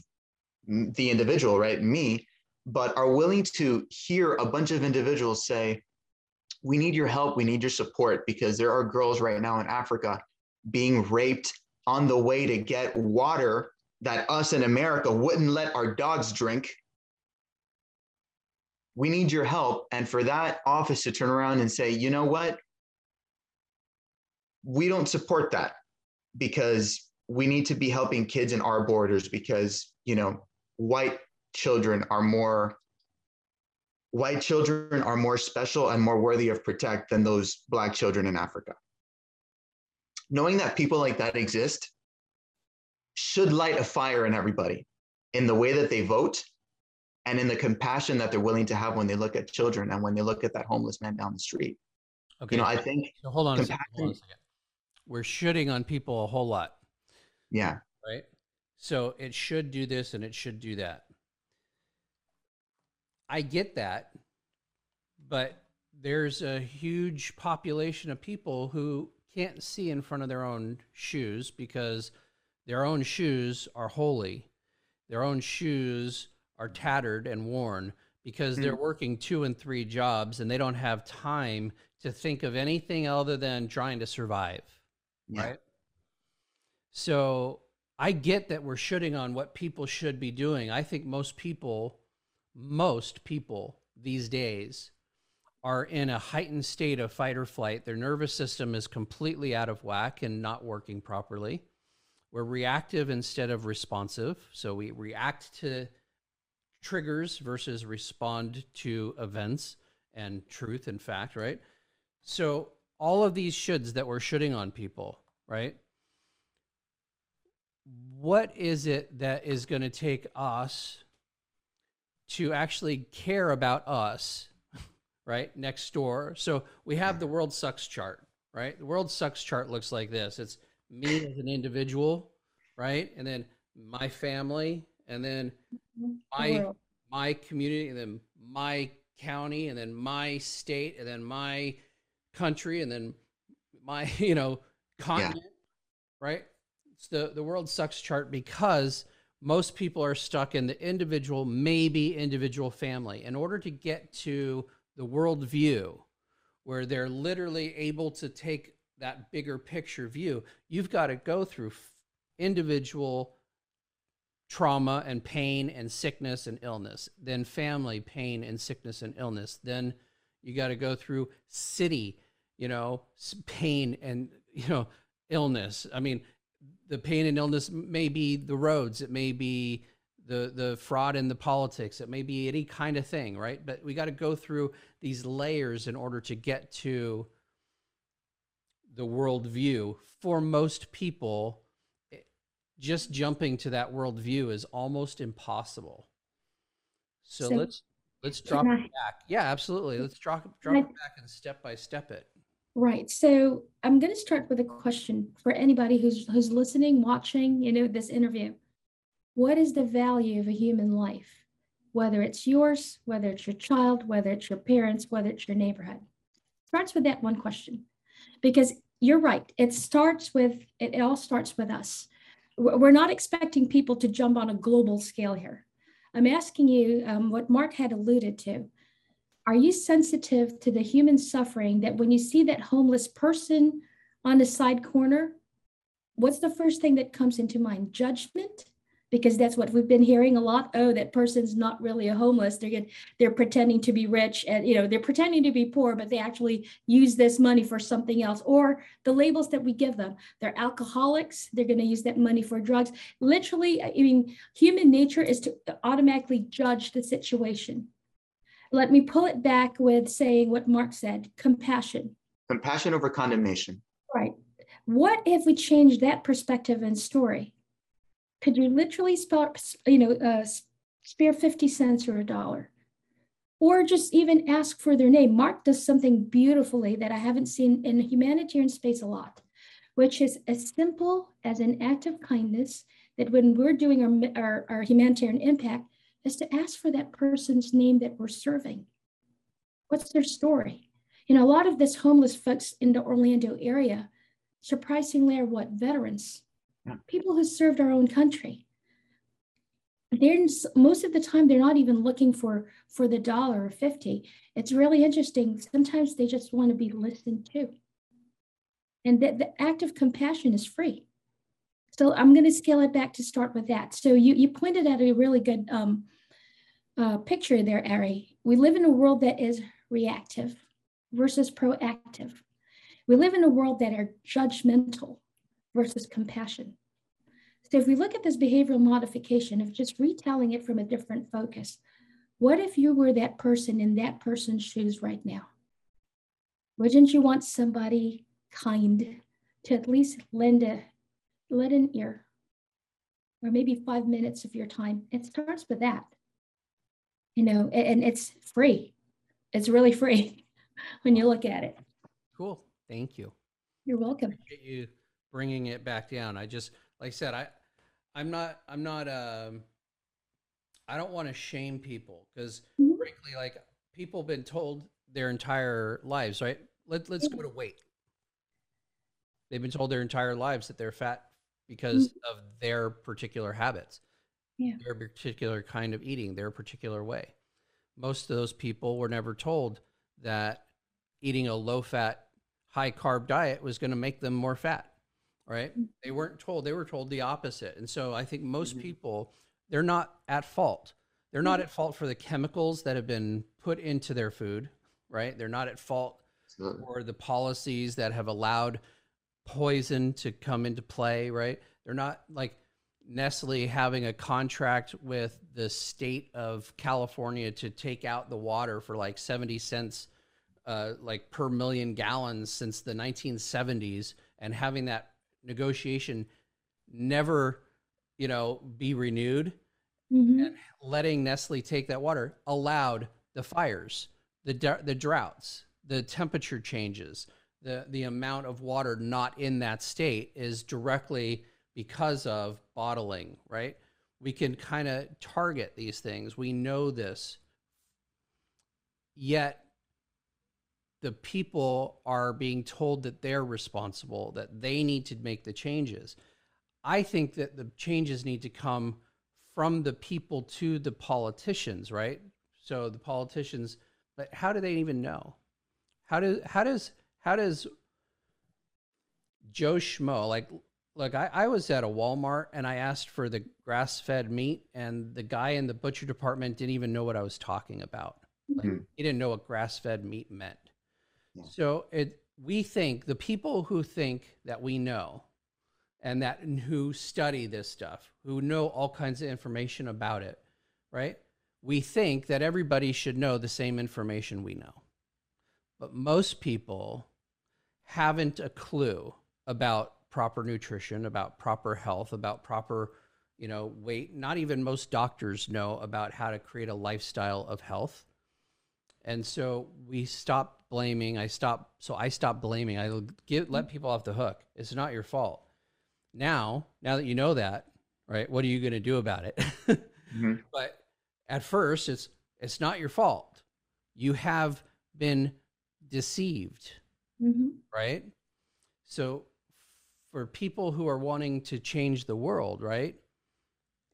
the individual, right, me, but are willing to hear a bunch of individuals say, we need your help, we need your support, because there are girls right now in Africa being raped on the way to get water that us in America wouldn't let our dogs drink. We need your help. And for that office to turn around and say, you know what? We don't support that because we need to be helping kids in our borders because, you know, white children are more, white children are more special and more worthy of protect than those Black children in Africa. Knowing that people like that exist should light a fire in everybody in the way that they vote and in the compassion that they're willing to have when they look at children and when they look at that homeless man down the street. Okay. You know, I think so hold on, compassion, hold on a second. We're shitting on people a whole lot. Yeah. Right. So it should do this and it should do that. I get that, but there's a huge population of people who can't see in front of their own shoes because their own shoes are holy. Their own shoes are tattered and worn because mm-hmm. they're working two and three jobs and they don't have time to think of anything other than trying to survive, yeah. right? So I get that we're shitting on what people should be doing. I think most people, most people these days are in a heightened state of fight or flight. Their nervous system is completely out of whack and not working properly. We're reactive instead of responsive. So we react to triggers versus respond to events and truth and fact, right? So all of these shoulds that we're shoulding on people, right? What is it that is going to take us to actually care about us, right? Next door. So we have the world sucks chart, right? The world sucks chart looks like this. It's me as an individual, right? And then my family, and then my, my community, and then my county, and then my state, and then my country, and then my, you know, continent, yeah. right? It's the, the world sucks chart because most people are stuck in the individual, maybe individual family. In order to get to the world view where they're literally able to take that bigger picture view, you've got to go through individual trauma and pain and sickness and illness, then family pain and sickness and illness. Then you got to go through city, you know, pain and, you know, illness. I mean, the pain and illness may be the roads. It may be the, the fraud and the politics. It may be any kind of thing, right? But we got to go through these layers in order to get to the worldview. For most people, just jumping to that worldview is almost impossible. So, so let's let's drop I, it back. Yeah, absolutely. Let's drop, drop I, it back and step by step it. Right. So I'm going to start with a question for anybody who's who's listening, watching, you know, this interview. What is the value of a human life? Whether it's yours, whether it's your child, whether it's your parents, whether it's your neighborhood. Starts with that one question, because you're right. It starts with it, it all starts with us. We're not expecting people to jump on a global scale here. I'm asking you um, what Mark had alluded to. Are you sensitive to the human suffering that when you see that homeless person on the side corner, what's the first thing that comes into mind? Judgment, because that's what we've been hearing a lot. Oh, that person's not really a homeless. They're get, they're pretending to be rich, and you know they're pretending to be poor, but they actually use this money for something else. Or the labels that we give them. They're alcoholics. They're going to use that money for drugs. Literally, I mean, human nature is to automatically judge the situation. Let me pull it back with saying what Mark said: compassion. Compassion over condemnation. Right. What if we change that perspective and story? Could you literally spare, you know, uh, spare fifty cents or a dollar? Or just even ask for their name. Mark does something beautifully that I haven't seen in humanitarian space a lot, which is as simple as an act of kindness that when we're doing our, our, our humanitarian impact is to ask for that person's name that we're serving. What's their story? You know, a lot of this homeless folks in the Orlando area, surprisingly, are what? Veterans, yeah. People who served our own country. They're most of the time, they're not even looking for, for the dollar or fifty. It's really interesting. Sometimes they just want to be listened to. And that the act of compassion is free. So I'm going to scale it back to start with that. So you, you pointed out a really good um, uh, picture there, Ari. We live in a world that is reactive versus proactive. We live in a world that are judgmental versus compassion. So if we look at this behavioral modification of just retelling it from a different focus, what if you were that person in that person's shoes right now? Wouldn't you want somebody kind to at least lend a, lend an ear, or maybe five minutes of your time? It starts with that, you know, and, and it's free. It's really free when you look at it. Cool. Thank you. You're welcome. I appreciate you bringing it back down. I just, like I said, I, I'm not, I'm not, um, I don't want to shame people because mm-hmm. frankly, like people have been told their entire lives, right? Let, let's go to weight. They've been told their entire lives that they're fat because mm-hmm. of their particular habits, yeah. their particular kind of eating, their particular way. Most of those people were never told that eating a low fat, high carb diet was going to make them more fat, right? They weren't told, they were told the opposite. And so I think most mm-hmm. people, they're not at fault. They're not mm-hmm. at fault for the chemicals that have been put into their food, right? They're not at fault Absolutely. For the policies that have allowed poison to come into play, right? They're not like Nestle having a contract with the state of California to take out the water for like seventy cents Uh, like per million gallons since the nineteen seventies, and having that negotiation never, you know, be renewed, mm-hmm. and letting Nestle take that water allowed the fires, the the droughts, the temperature changes, the the amount of water not in that state is directly because of bottling, right? We can kind of target these things. We know this. Yet the people are being told that they're responsible, that they need to make the changes. I think that the changes need to come from the people to the politicians, right? So the politicians, but how do they even know? How do, how does, how does Joe Schmo, like, look, I, I was at a Walmart and I asked for the grass-fed meat, and the guy in the butcher department didn't even know what I was talking about. Like, mm-hmm. he didn't know what grass-fed meat meant. So it, we think, the people who think that we know, and that who study this stuff, who know all kinds of information about it, right? We think that everybody should know the same information we know. But most people haven't a clue about proper nutrition, about proper health, about proper, you know, weight. Not even most doctors know about how to create a lifestyle of health. And so we stop blaming. I stop. So I stop blaming. I give, let people off the hook. It's not your fault. Now, now that you know that, right? What are you going to do about it? mm-hmm. But at first it's, it's not your fault. You have been deceived, mm-hmm. right? So for people who are wanting to change the world, right?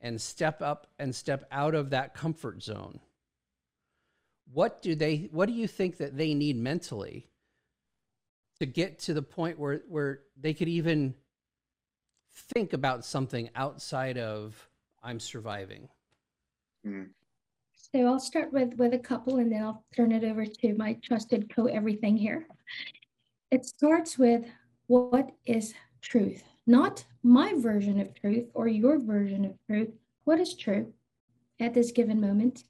And step up and step out of that comfort zone. What do they, what do you think that they need mentally to get to the point where, where they could even think about something outside of I'm surviving? Mm. So I'll start with, with a couple, and then I'll turn it over to my trusted co-everything here. It starts with, what is truth? Not my version of truth or your version of truth. What is true at this given moment,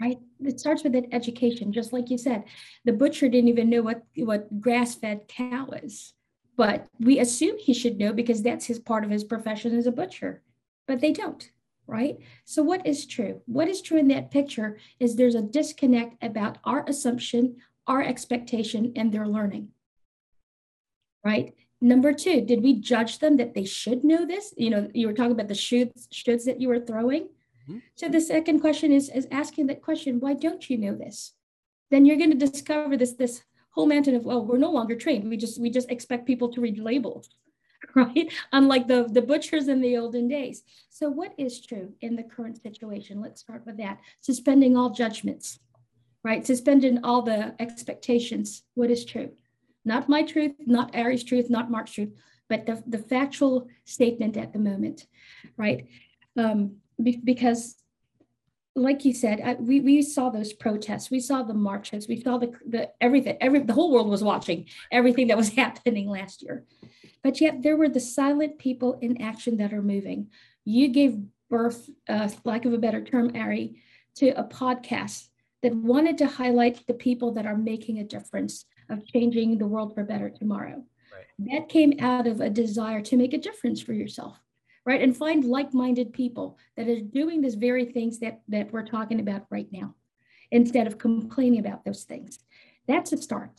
right? It starts with an education, just like you said. The butcher didn't even know what, what grass-fed cow is, but we assume he should know because that's his part of his profession as a butcher, but they don't. Right? So what is true? What is true in that picture is there's a disconnect about our assumption, our expectation, and their learning. Right? Number two, did we judge them that they should know this? You know, you were talking about the shoulds, shoulds that you were throwing. Mm-hmm. So the second question is, is asking that question, why don't you know this? Then you're going to discover this, this whole mountain of, well, we're no longer trained. We just, we just expect people to read labels. Right? Unlike the, the butchers in the olden days. So what is true in the current situation? Let's start with that. Suspending all judgments, right? Suspending all the expectations. What is true? Not my truth, not Ari's truth, not Mark's truth, but the, the factual statement at the moment, right? Um, be, because like you said, I, we, we saw those protests, we saw the marches, we saw the, the everything, every, the whole world was watching everything that was happening last year. But yet there were the silent people in action that are moving. You gave birth, uh, lack of a better term, Ari, to a podcast that wanted to highlight the people that are making a difference of changing the world for better tomorrow. Right. That came out of a desire to make a difference for yourself, right? And find like-minded people that are doing these very things that, that we're talking about right now, instead of complaining about those things. That's a start.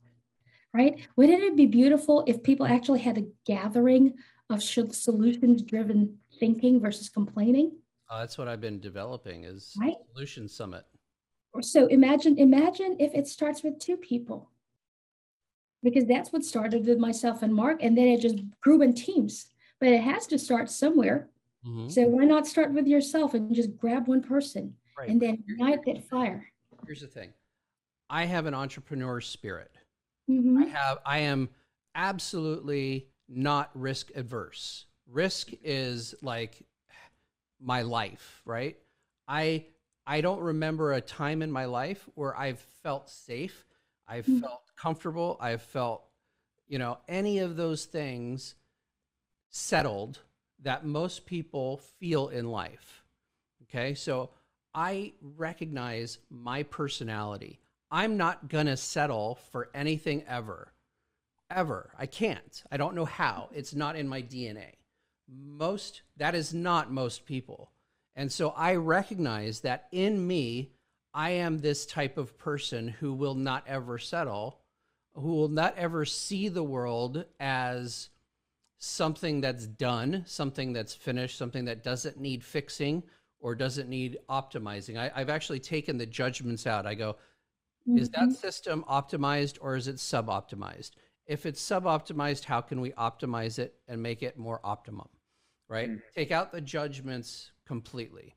Right? Wouldn't it be beautiful if people actually had a gathering of solutions-driven thinking versus complaining? Uh, that's what I've been developing is right? Solution Summit. So imagine, imagine if it starts with two people, because that's what started with myself and Mark, and then it just grew in teams. But it has to start somewhere. Mm-hmm. So why not start with yourself and just grab one person right. and then ignite that fire? Here's the thing. I have an entrepreneur spirit. Mm-hmm. I have, I am absolutely not risk averse. Risk is like my life, right? I, I don't remember a time in my life where I've felt safe. I've mm-hmm. felt comfortable. I've felt, you know, any of those things settled that most people feel in life. Okay. So I recognize my personality. I'm not going to settle for anything ever, ever. I can't. I don't know how. It's not in my D N A. Most, that is not most people. And so I recognize that in me, I am this type of person who will not ever settle, who will not ever see the world as something that's done, something that's finished, something that doesn't need fixing or doesn't need optimizing. I, I've actually taken the judgments out. I go, is that system optimized or is it sub-optimized? If it's sub-optimized, how can we optimize it and make it more optimum, right? Mm-hmm. Take out the judgments completely.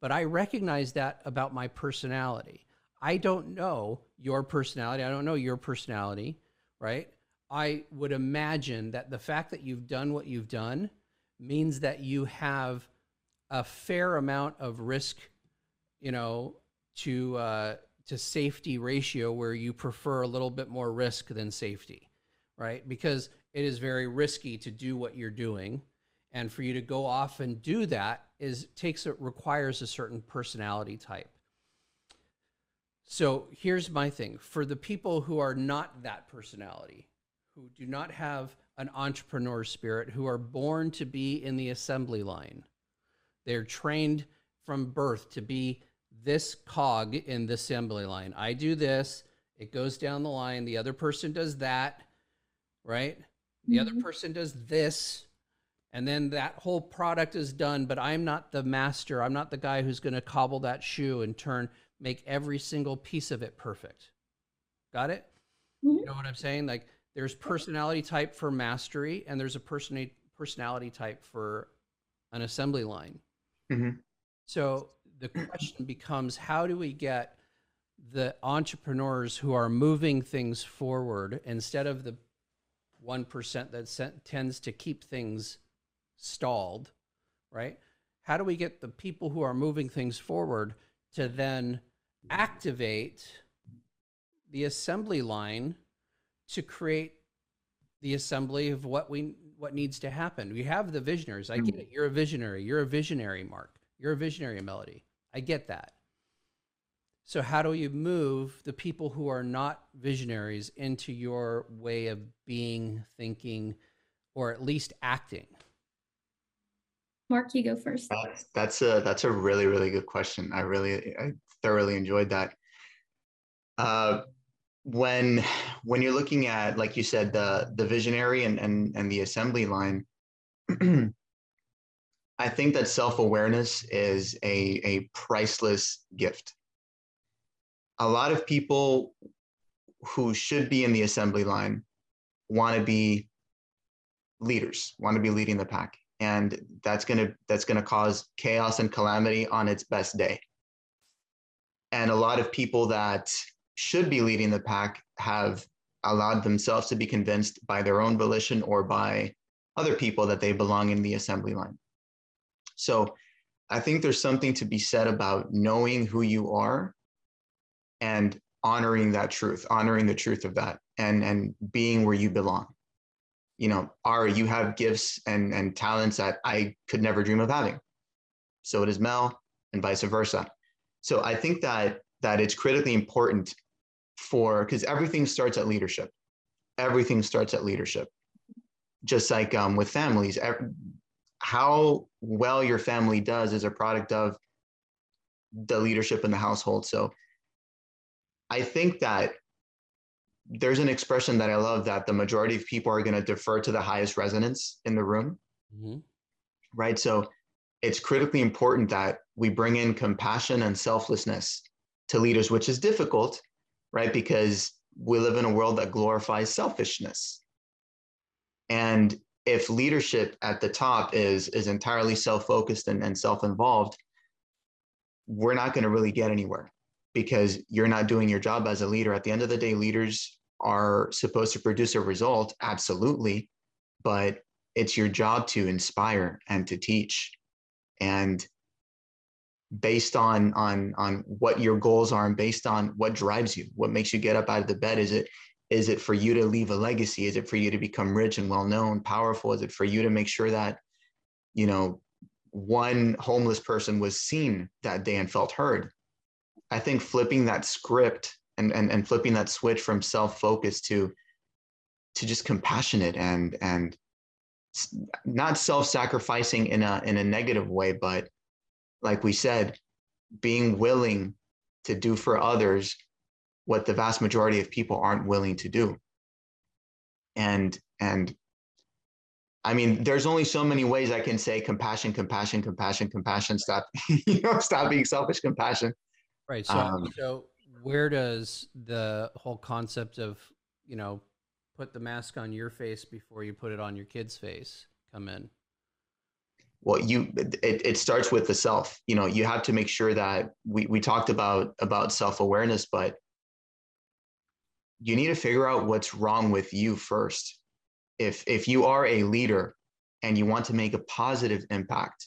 But I recognize that about my personality. I don't know your personality. I don't know your personality, right? I would imagine that the fact that you've done what you've done means that you have a fair amount of risk, you know, to... Uh, to safety ratio where you prefer a little bit more risk than safety, right? Because it is very risky to do what you're doing. And for you to go off and do that is takes, it requires a certain personality type. So here's my thing for the people who are not that personality, who do not have an entrepreneur spirit, who are born to be in the assembly line. They're trained from birth to be this cog in the assembly line. I do this, it goes down the line, the other person does that, right? The mm-hmm. other person does this, and then that whole product is done, but I'm not the master. I'm not the guy who's gonna cobble that shoe and turn, make every single piece of it perfect. Got it? Mm-hmm. You know what I'm saying? Like there's personality type for mastery and there's a person personality type for an assembly line. Mm-hmm. So, the question becomes, how do we get the entrepreneurs who are moving things forward instead of the one percent that tends to keep things stalled, right? How do we get the people who are moving things forward to then activate the assembly line to create the assembly of what we what needs to happen? We have the visionaries. I get it. You're a visionary. You're a visionary, Mark. You're a visionary, Melody. I get that. So how do you move the people who are not visionaries into your way of being, thinking, or at least acting? Mark, you go first. That's, that's a that's a really, really good question. I really, I thoroughly enjoyed that. Uh, when when you're looking at, like you said, the the visionary and and and the assembly line, I think that self-awareness is a a priceless gift. A lot of people who should be in the assembly line want to be leaders, want to be leading the pack, and that's gonna that's gonna cause chaos and calamity on its best day. And a lot of people that should be leading the pack have allowed themselves to be convinced by their own volition or by other people that they belong in the assembly line. So I think there's something to be said about knowing who you are and honoring that truth, honoring the truth of that, and, and being where you belong. You know, Ari, you have gifts and, and talents that I could never dream of having. So does Mel, and vice versa. So I think that that it's critically important for, because everything starts at leadership. Everything starts at leadership. Just like um, with families, every, how well your family does is a product of the leadership in the household. So I think that there's an expression that I love that the majority of people are going to defer to the highest resonance in the room, mm-hmm. right? So it's critically important that we bring in compassion and selflessness to leaders, which is difficult, right? Because we live in a world that glorifies selfishness. And if leadership at the top is, is entirely self-focused and, and self-involved, we're not going to really get anywhere because you're not doing your job as a leader. At the end of the day, leaders are supposed to produce a result, absolutely, but it's your job to inspire and to teach. And based on on on what your goals are and based on what drives you, what makes you get up out of the bed, is it is it for you to leave a legacy? Is it for you to become rich and well known, powerful? Is it for you to make sure that, you know, one homeless person was seen that day and felt heard? I think flipping that script and and, and flipping that switch from self-focused to to just compassionate and and not self-sacrificing in a in a negative way, but like we said, being willing to do for others what the vast majority of people aren't willing to do. And, and I mean, there's only so many ways I can say compassion, compassion, compassion, compassion, stop, you know, stop being selfish, compassion. Right. So, um, so where does the whole concept of, you know, put the mask on your face before you put it on your kid's face come in? Well, you it, it starts with the self. You know, you have to make sure that we, we talked about about self-awareness, but you need to figure out what's wrong with you first. If if you are a leader and you want to make a positive impact,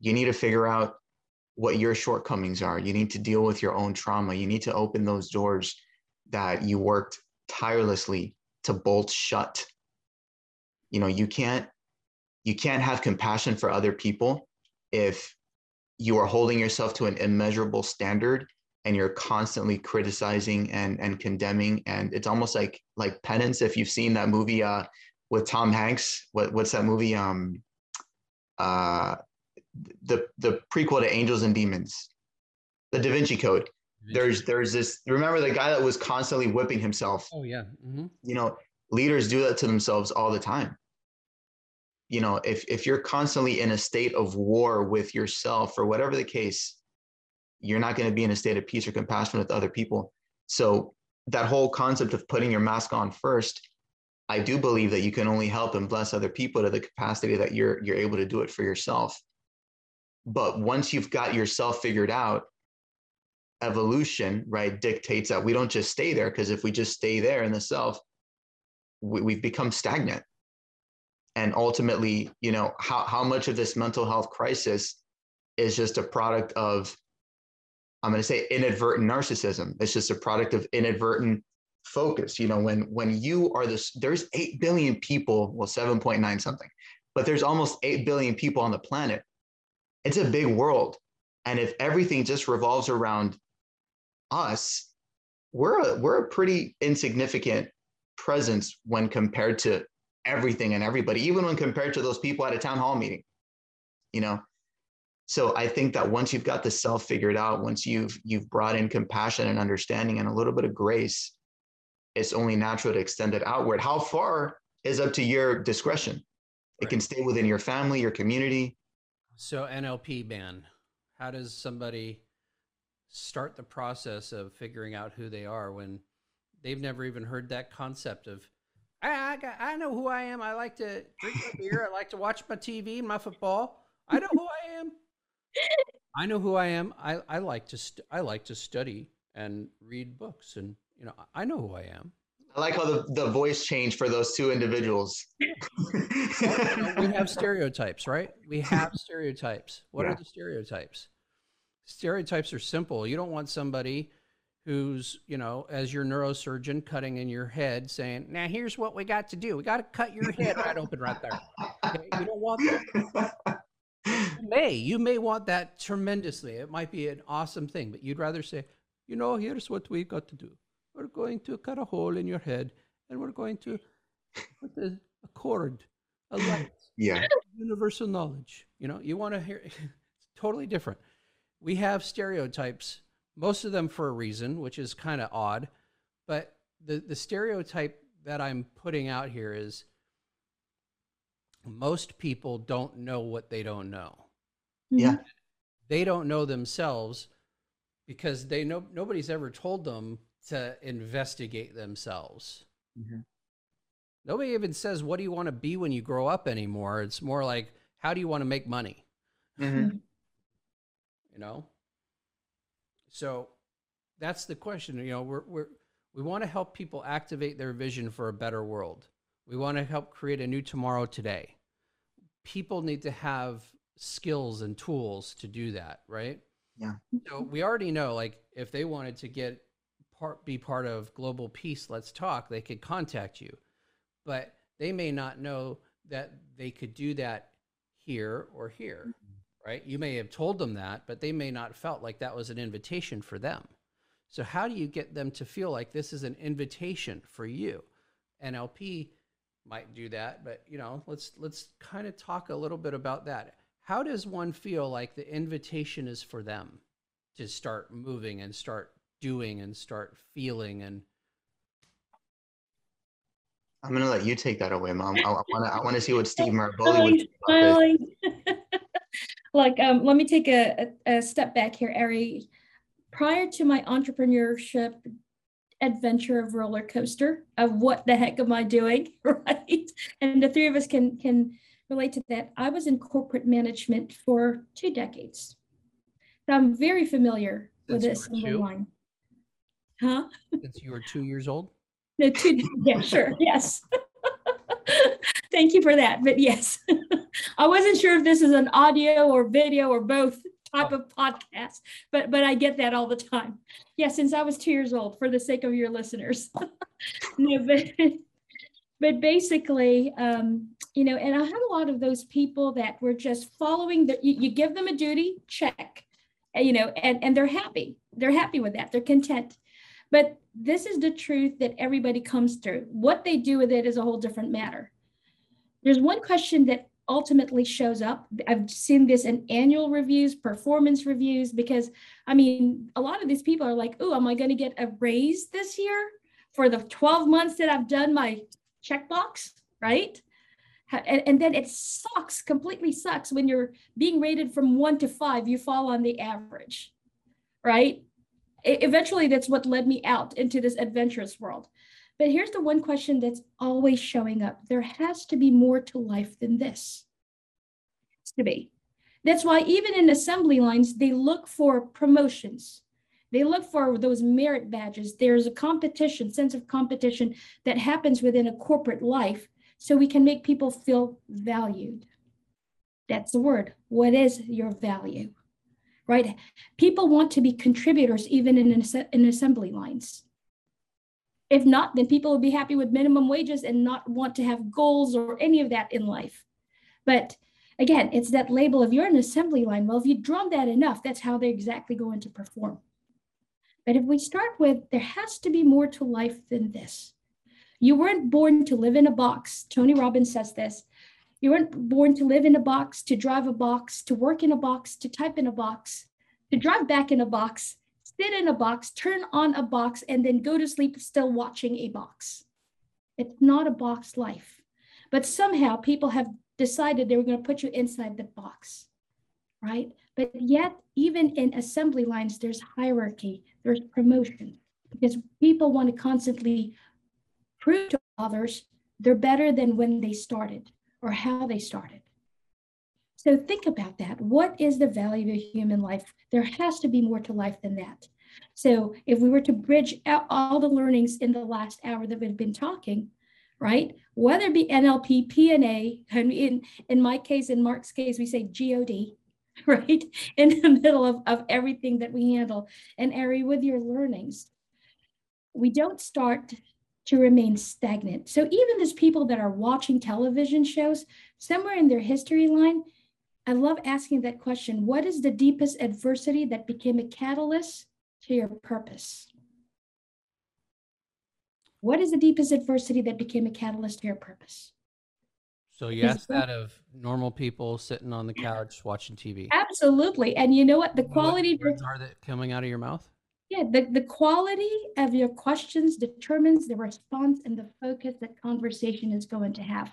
you need to figure out what your shortcomings are. You need to deal with your own trauma. You need to open those doors that you worked tirelessly to bolt shut. You know, you can't You can't have compassion for other people if you are holding yourself to an immeasurable standard and you're constantly criticizing and, and condemning. And it's almost like like penance. If you've seen that movie uh, with Tom Hanks, what, what's that movie? Um, uh, the the prequel to Angels and Demons, The Da Vinci Code. There's there's this. Remember the guy that was constantly whipping himself? Oh yeah. Mm-hmm. You know, leaders do that to themselves all the time. You know, if, if you're constantly in a state of war with yourself or whatever the case, you're not going to be in a state of peace or compassion with other people. So that whole concept of putting your mask on first, I do believe that you can only help and bless other people to the capacity that you're, you're able to do it for yourself. But once you've got yourself figured out, evolution, right, dictates that we don't just stay there, because if we just stay there in the self, we, we've become stagnant. And ultimately, you know, how, how much of this mental health crisis is just a product of, I'm going to say, inadvertent narcissism. It's just a product of inadvertent focus. You know, when when you are this, there's eight billion people, well, seven point nine something, but there's almost eight billion people on the planet. It's a big world. And if everything just revolves around us, we're a, we're a pretty insignificant presence when compared to everything and everybody, even when compared to those people at a town hall meeting, you know? So I think that once you've got the self figured out, once you've, you've brought in compassion and understanding and a little bit of grace, it's only natural to extend it outward. How far is up to your discretion. It right. can stay within your family, your community. So N L P, man, how does somebody start the process of figuring out who they are when they've never even heard that concept of, I, I, got, I know who I am. I like to drink my beer. I like to watch my T V and my football. I know who I am. I know who I am. I, I like to st I like to study and read books, and you know I know who I am. I like how the, the voice changed for those two individuals. We have stereotypes, right? We have stereotypes. What yeah. are the stereotypes? Stereotypes are simple. You don't want somebody who's, you know, as your neurosurgeon cutting in your head saying, now here's what we got to do. We got to cut your head right open right there. Okay? You don't want that. You may, you may want that tremendously. It might be an awesome thing, but you'd rather say, you know, here's what we got to do. We're going to cut a hole in your head and we're going to put a, a cord, a light, yeah. universal knowledge. You know, you want to hear, it's totally different. We have stereotypes, most of them for a reason, which is kind of odd, but the, the stereotype that I'm putting out here is most people don't know what they don't know. Yeah. They don't know themselves because they know, nobody's ever told them to investigate themselves. Mm-hmm. Nobody even says, what do you want to be when you grow up anymore? It's more like, how do you want to make money? Mm-hmm. You know? So that's the question. You know, we're, we're, we want to help people activate their vision for a better world. We want to help create a new tomorrow today. People need to have skills and tools to do that, right? Yeah. So we already know, like, if they wanted to get part, be part of Global Peace Let's Talk, they could contact you, but they may not know that they could do that here or here. Mm-hmm. Right? You may have told them that, but they may not felt like that was an invitation for them. So how do you get them to feel like this is an invitation for you? N L P might do that, but you know, let's, let's kind of talk a little bit about that. How does one feel like the invitation is for them to start moving and start doing and start feeling? And I'm going to let you take that away, Mom. I want to, I want to see what Steve Maraboli would say. Like, um, let me take a, a, a step back here, Ari. Prior to my entrepreneurship adventure of roller coaster of what the heck am I doing, right? And the three of us can, can relate to that. I was in corporate management for two decades. So I'm very familiar Since with this single line. Huh? Since you were two years old? No, two, yeah, sure, yes. Thank you for that, but yes. I wasn't sure if this is an audio or video or both type of podcast, but but I get that all the time. Yeah, since I was two years old, for the sake of your listeners. No, but, but basically, um, you know, and I had a lot of those people that were just following, the, you, you give them a duty, check, you know, and, and they're happy. They're happy with that. They're content. But this is the truth that everybody comes through. What they do with it is a whole different matter. There's one question that ultimately shows up. I've seen this in annual reviews, performance reviews, because I mean, a lot of these people are like, oh, am I going to get a raise this year for the twelve months that I've done my checkbox, right? And, and then it sucks, completely sucks when you're being rated from one to five, you fall on the average, right? Eventually, that's what led me out into this adventurous world. But here's the one question that's always showing up. There has to be more to life than this. It's to be. That's why even in assembly lines, they look for promotions. They look for those merit badges. There's a competition, sense of competition that happens within a corporate life, so we can make people feel valued. That's the word. What is your value, right? People want to be contributors even in, in assembly lines. If not, then people will be happy with minimum wages and not want to have goals or any of that in life. But again, it's that label of you're an assembly line. Well, if you drum that enough, that's how they're exactly going to perform. But if we start with, there has to be more to life than this. You weren't born to live in a box. Tony Robbins says this. You weren't born to live in a box, to drive a box, to work in a box, to type in a box, to drive back in a box, sit in a box, turn on a box, and then go to sleep still watching a box. It's not a box life. But somehow people have decided they were going to put you inside the box, right? But yet, even in assembly lines, there's hierarchy, there's promotion, because people want to constantly prove to others they're better than when they started or how they started. So think about that. What is the value of human life? There has to be more to life than that. So if we were to bridge out all the learnings in the last hour that we've been talking, right? Whether it be N L P, P N A, and in, in my case, in Mark's case, we say G O D, right? In the middle of, of everything that we handle. And Ari, with your learnings, we don't start to remain stagnant. So even those people that are watching television shows, somewhere in their history line, I love asking that question. What is the deepest adversity that became a catalyst to your purpose? What is the deepest adversity that became a catalyst to your purpose? So you ask that of normal people sitting on the couch watching T V. Absolutely. And you know what? The quality— What words are that coming out of your mouth? Yeah, the, the quality of your questions determines the response and the focus that conversation is going to have.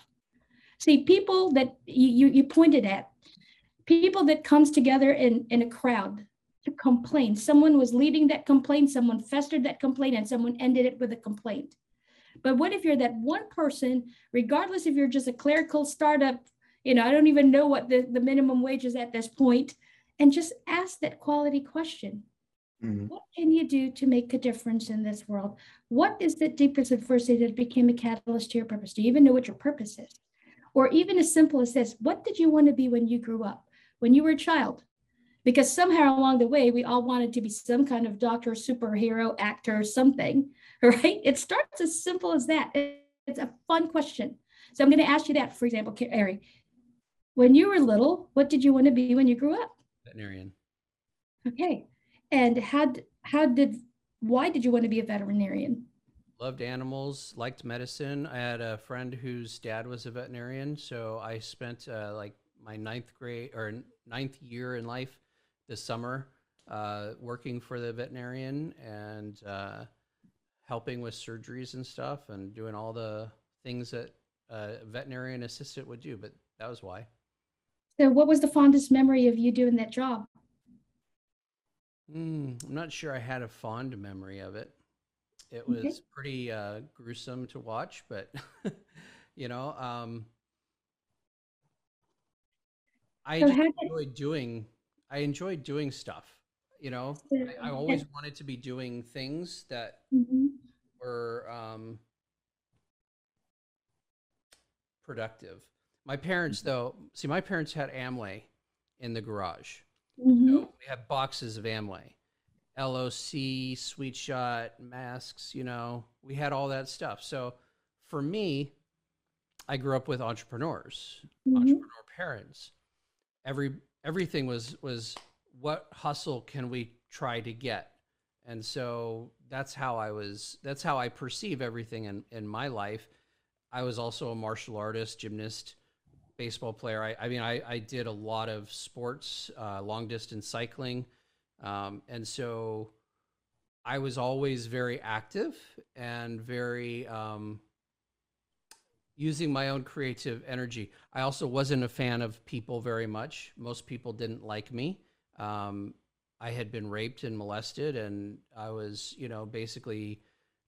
See, people that you, you, you pointed at, people that comes together in, in a crowd to complain. Someone was leading that complaint, someone festered that complaint, and someone ended it with a complaint. But what if you're that one person, regardless if you're just a clerical startup, you know, I don't even know what the, the minimum wage is at this point, and just ask that quality question. Mm-hmm. What can you do to make a difference in this world? What is the deepest adversity that became a catalyst to your purpose? Do you even know what your purpose is? Or even as simple as this, what did you want to be when you grew up, when you were a child? Because somehow along the way, we all wanted to be some kind of doctor, superhero, actor, something, right? It starts as simple as that. It's a fun question. So I'm going to ask you that, for example, Ari. When you were little, what did you want to be when you grew up? Veterinarian. Okay. And how, how did, why did you want to be a veterinarian? Loved animals, liked medicine. I had a friend whose dad was a veterinarian. So I spent uh, like my ninth grade or ninth year in life this summer, uh, working for the veterinarian and uh, helping with surgeries and stuff and doing all the things that uh, a veterinarian assistant would do, but that was why. So what was the fondest memory of you doing that job? Mm, I'm not sure I had a fond memory of it. It was okay. pretty uh, gruesome to watch, but you know, um, I so just enjoyed doing I enjoyed doing stuff, you know, I, I always wanted to be doing things that mm-hmm. were um, productive. My parents though, see my parents had Amway in the garage. Mm-hmm. You know, we had boxes of Amway, L O C, Sweet Shot, masks, you know, we had all that stuff. So for me, I grew up with entrepreneurs, mm-hmm. entrepreneur parents, every Everything was, was what hustle can we try to get? And so that's how I was, that's how I perceive everything in, in my life. I was also a martial artist, gymnast, baseball player. I, I mean, I, I did a lot of sports, uh, long distance cycling. Um, and so I was always very active and very, um, using my own creative energy. I also wasn't a fan of people very much. Most people didn't like me. Um, I had been raped and molested and I was, you know, basically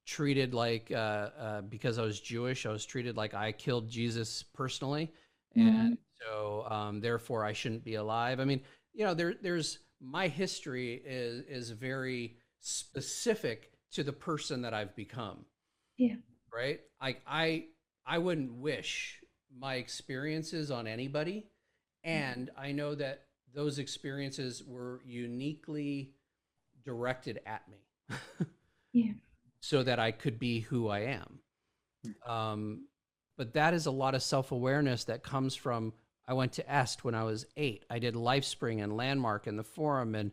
treated like, uh, uh, because I was Jewish, I was treated like I killed Jesus personally. Mm-hmm. And so, um, therefore I shouldn't be alive. I mean, you know, there, there's, my history is, is very specific to the person that I've become. Yeah. Right? I, I, I wouldn't wish my experiences on anybody. And I know that those experiences were uniquely directed at me. Yeah. So that I could be who I am. Um, but that is a lot of self-awareness that comes from, I went to E S T when I was eight. I did LifeSpring and Landmark and the Forum and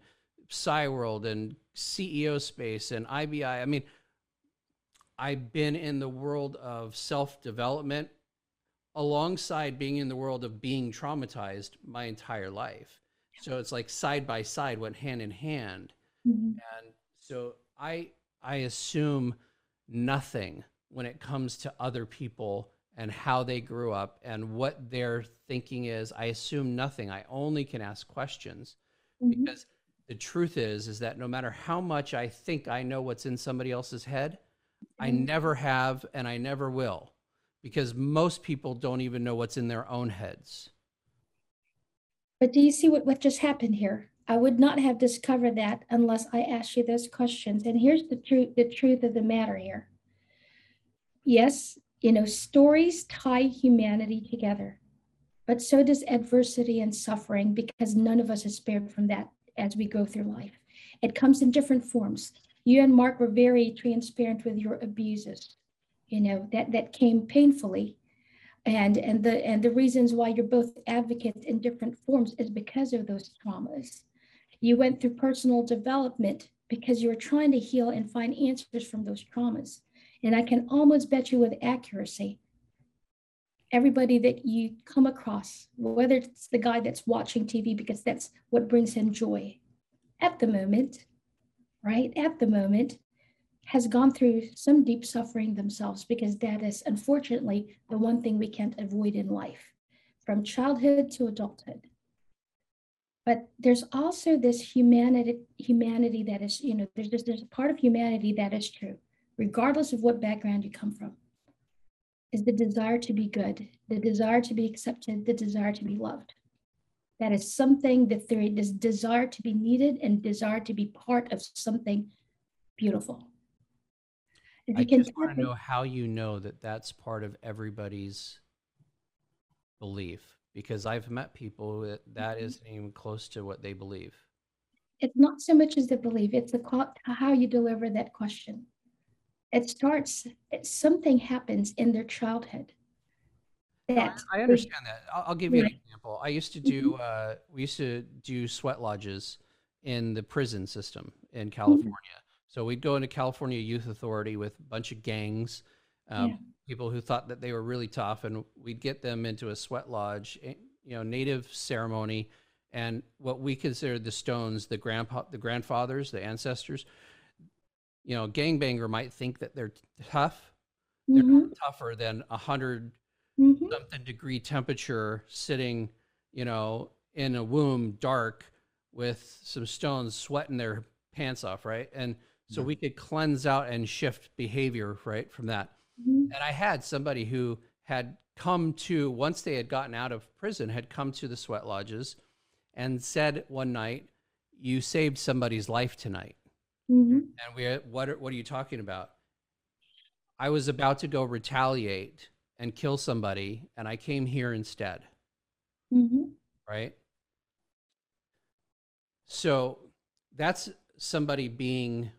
PsyWorld and C E O Space and I B I. I mean, I've been in the world of self-development alongside being in the world of being traumatized my entire life. So it's like side by side, went hand in hand. Mm-hmm. And so I, I assume nothing when it comes to other people and how they grew up and what their thinking is. I assume nothing. I only can ask questions, mm-hmm. because the truth is, is that no matter how much I think I know what's in somebody else's head, mm-hmm. I never have, and I never will, because most people don't even know what's in their own heads. But do you see what, what just happened here? I would not have discovered that unless I asked you those questions. And here's the truth, the truth of the matter here. Yes, you know, stories tie humanity together, but so does adversity and suffering, because none of us is spared from that as we go through life. It comes in different forms. You and Mark were very transparent with your abuses. You know, that, that came painfully. And, and, the, and the reasons why you're both advocates in different forms is because of those traumas. You went through personal development because you were trying to heal and find answers from those traumas. And I can almost bet you with accuracy, everybody that you come across, whether it's the guy that's watching T V because that's what brings him joy at the moment, right? At the moment, has gone through some deep suffering themselves, because that is unfortunately the one thing we can't avoid in life, from childhood to adulthood. But there's also this humanity, humanity that is, you know, there's just, there's a part of humanity that is true, regardless of what background you come from, is the desire to be good, the desire to be accepted, the desire to be loved. That is something that there is desire to be needed and desire to be part of something beautiful. If I just want to know how you know that that's part of everybody's belief, because I've met people that that mm-hmm. isn't even close to what they believe. It's not so much as the belief, it's the, how you deliver that question. It starts, it, something happens in their childhood. That I, I understand that. I'll, I'll give you yeah. an example. I used to do, mm-hmm. uh, we used to do sweat lodges in the prison system in California. Mm-hmm. So we'd go into California Youth Authority with a bunch of gangs, um, yeah. people who thought that they were really tough, and we'd get them into a sweat lodge, you know, native ceremony, and what we considered the stones, the grandpa, the grandfathers, the ancestors. You know, a gangbanger might think that they're tough. They're mm-hmm. not tougher than a hundred mm-hmm. something degree temperature, sitting, you know, in a womb, dark, with some stones, sweating their pants off, right? And so we could cleanse out and shift behavior, right, from that. Mm-hmm. And I had somebody who had come to, once they had gotten out of prison, had come to the sweat lodges and said one night, you saved somebody's life tonight. Mm-hmm. And we, what are, what are you talking about? I was about to go retaliate and kill somebody, and I came here instead, mm-hmm. right? So that's somebody being,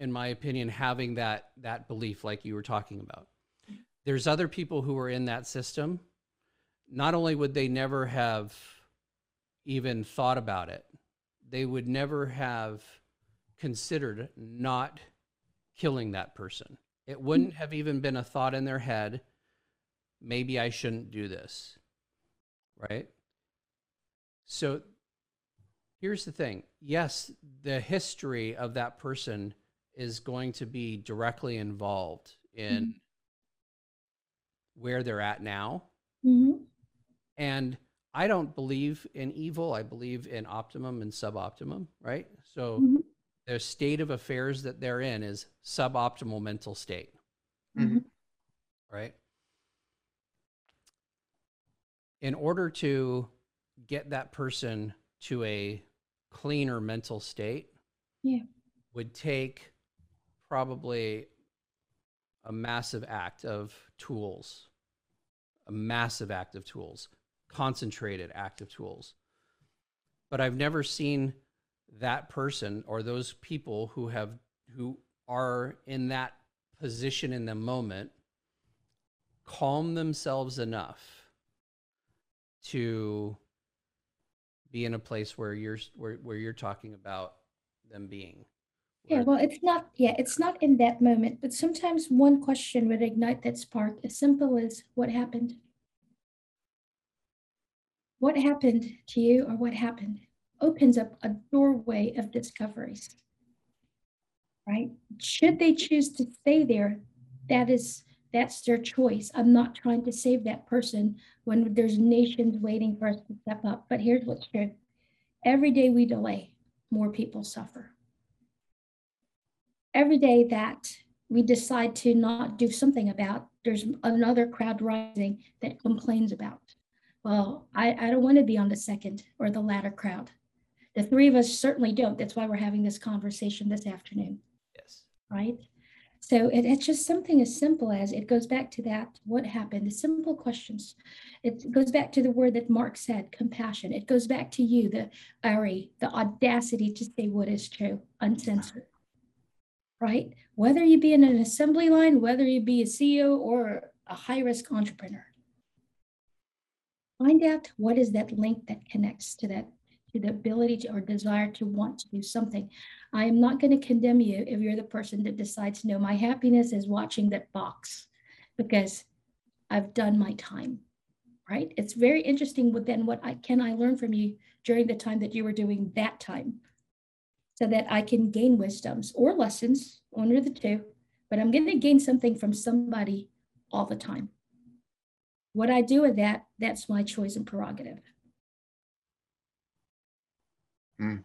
in my opinion, having that, that belief like you were talking about. There's other people who are in that system. Not only would they never have even thought about it, they would never have considered not killing that person. It wouldn't have even been a thought in their head, maybe I shouldn't do this, right? So here's the thing. Yes, the history of that person is going to be directly involved in mm-hmm. where they're at now. Mm-hmm. And I don't believe in evil. I believe in optimum and suboptimum, right? So mm-hmm. their state of affairs that they're in is suboptimal mental state, mm-hmm. right? In order to get that person to a cleaner mental state, yeah. would take probably a massive act of tools, a massive act of tools, concentrated act of tools. But I've never seen that person or those people who have, who are in that position in the moment, calm themselves enough to be in a place where you're, where, where you're talking about them being. Yeah, well, it's not, yeah, it's not in that moment, but sometimes one question would ignite that spark, as simple as what happened. What happened to you, or what happened, opens up a doorway of discoveries, right? Should they choose to stay there, that is, that's their choice. I'm not trying to save that person when there's nations waiting for us to step up. But here's what's true. Every day we delay, more people suffer. Every day that we decide to not do something about, there's another crowd rising that complains about, well, I, I don't want to be on the second or the latter crowd. The three of us certainly don't. That's why we're having this conversation this afternoon. Yes. Right? So it, it's just something as simple as, it goes back to that, what happened, the simple questions. It goes back to the word that Mark said, compassion. It goes back to you, the Ari, the audacity to say what is true, uncensored. Right? Whether you be in an assembly line, whether you be a C E O or a high-risk entrepreneur, find out what is that link that connects to that, to the ability to, or desire to want to do something. I am not going to condemn you if you're the person that decides, no, my happiness is watching that box because I've done my time, right? It's very interesting within what I can I learn from you during the time that you were doing that time, so that I can gain wisdoms or lessons, one or the two, but I'm going to gain something from somebody all the time. What I do with that, that's my choice and prerogative. Mm.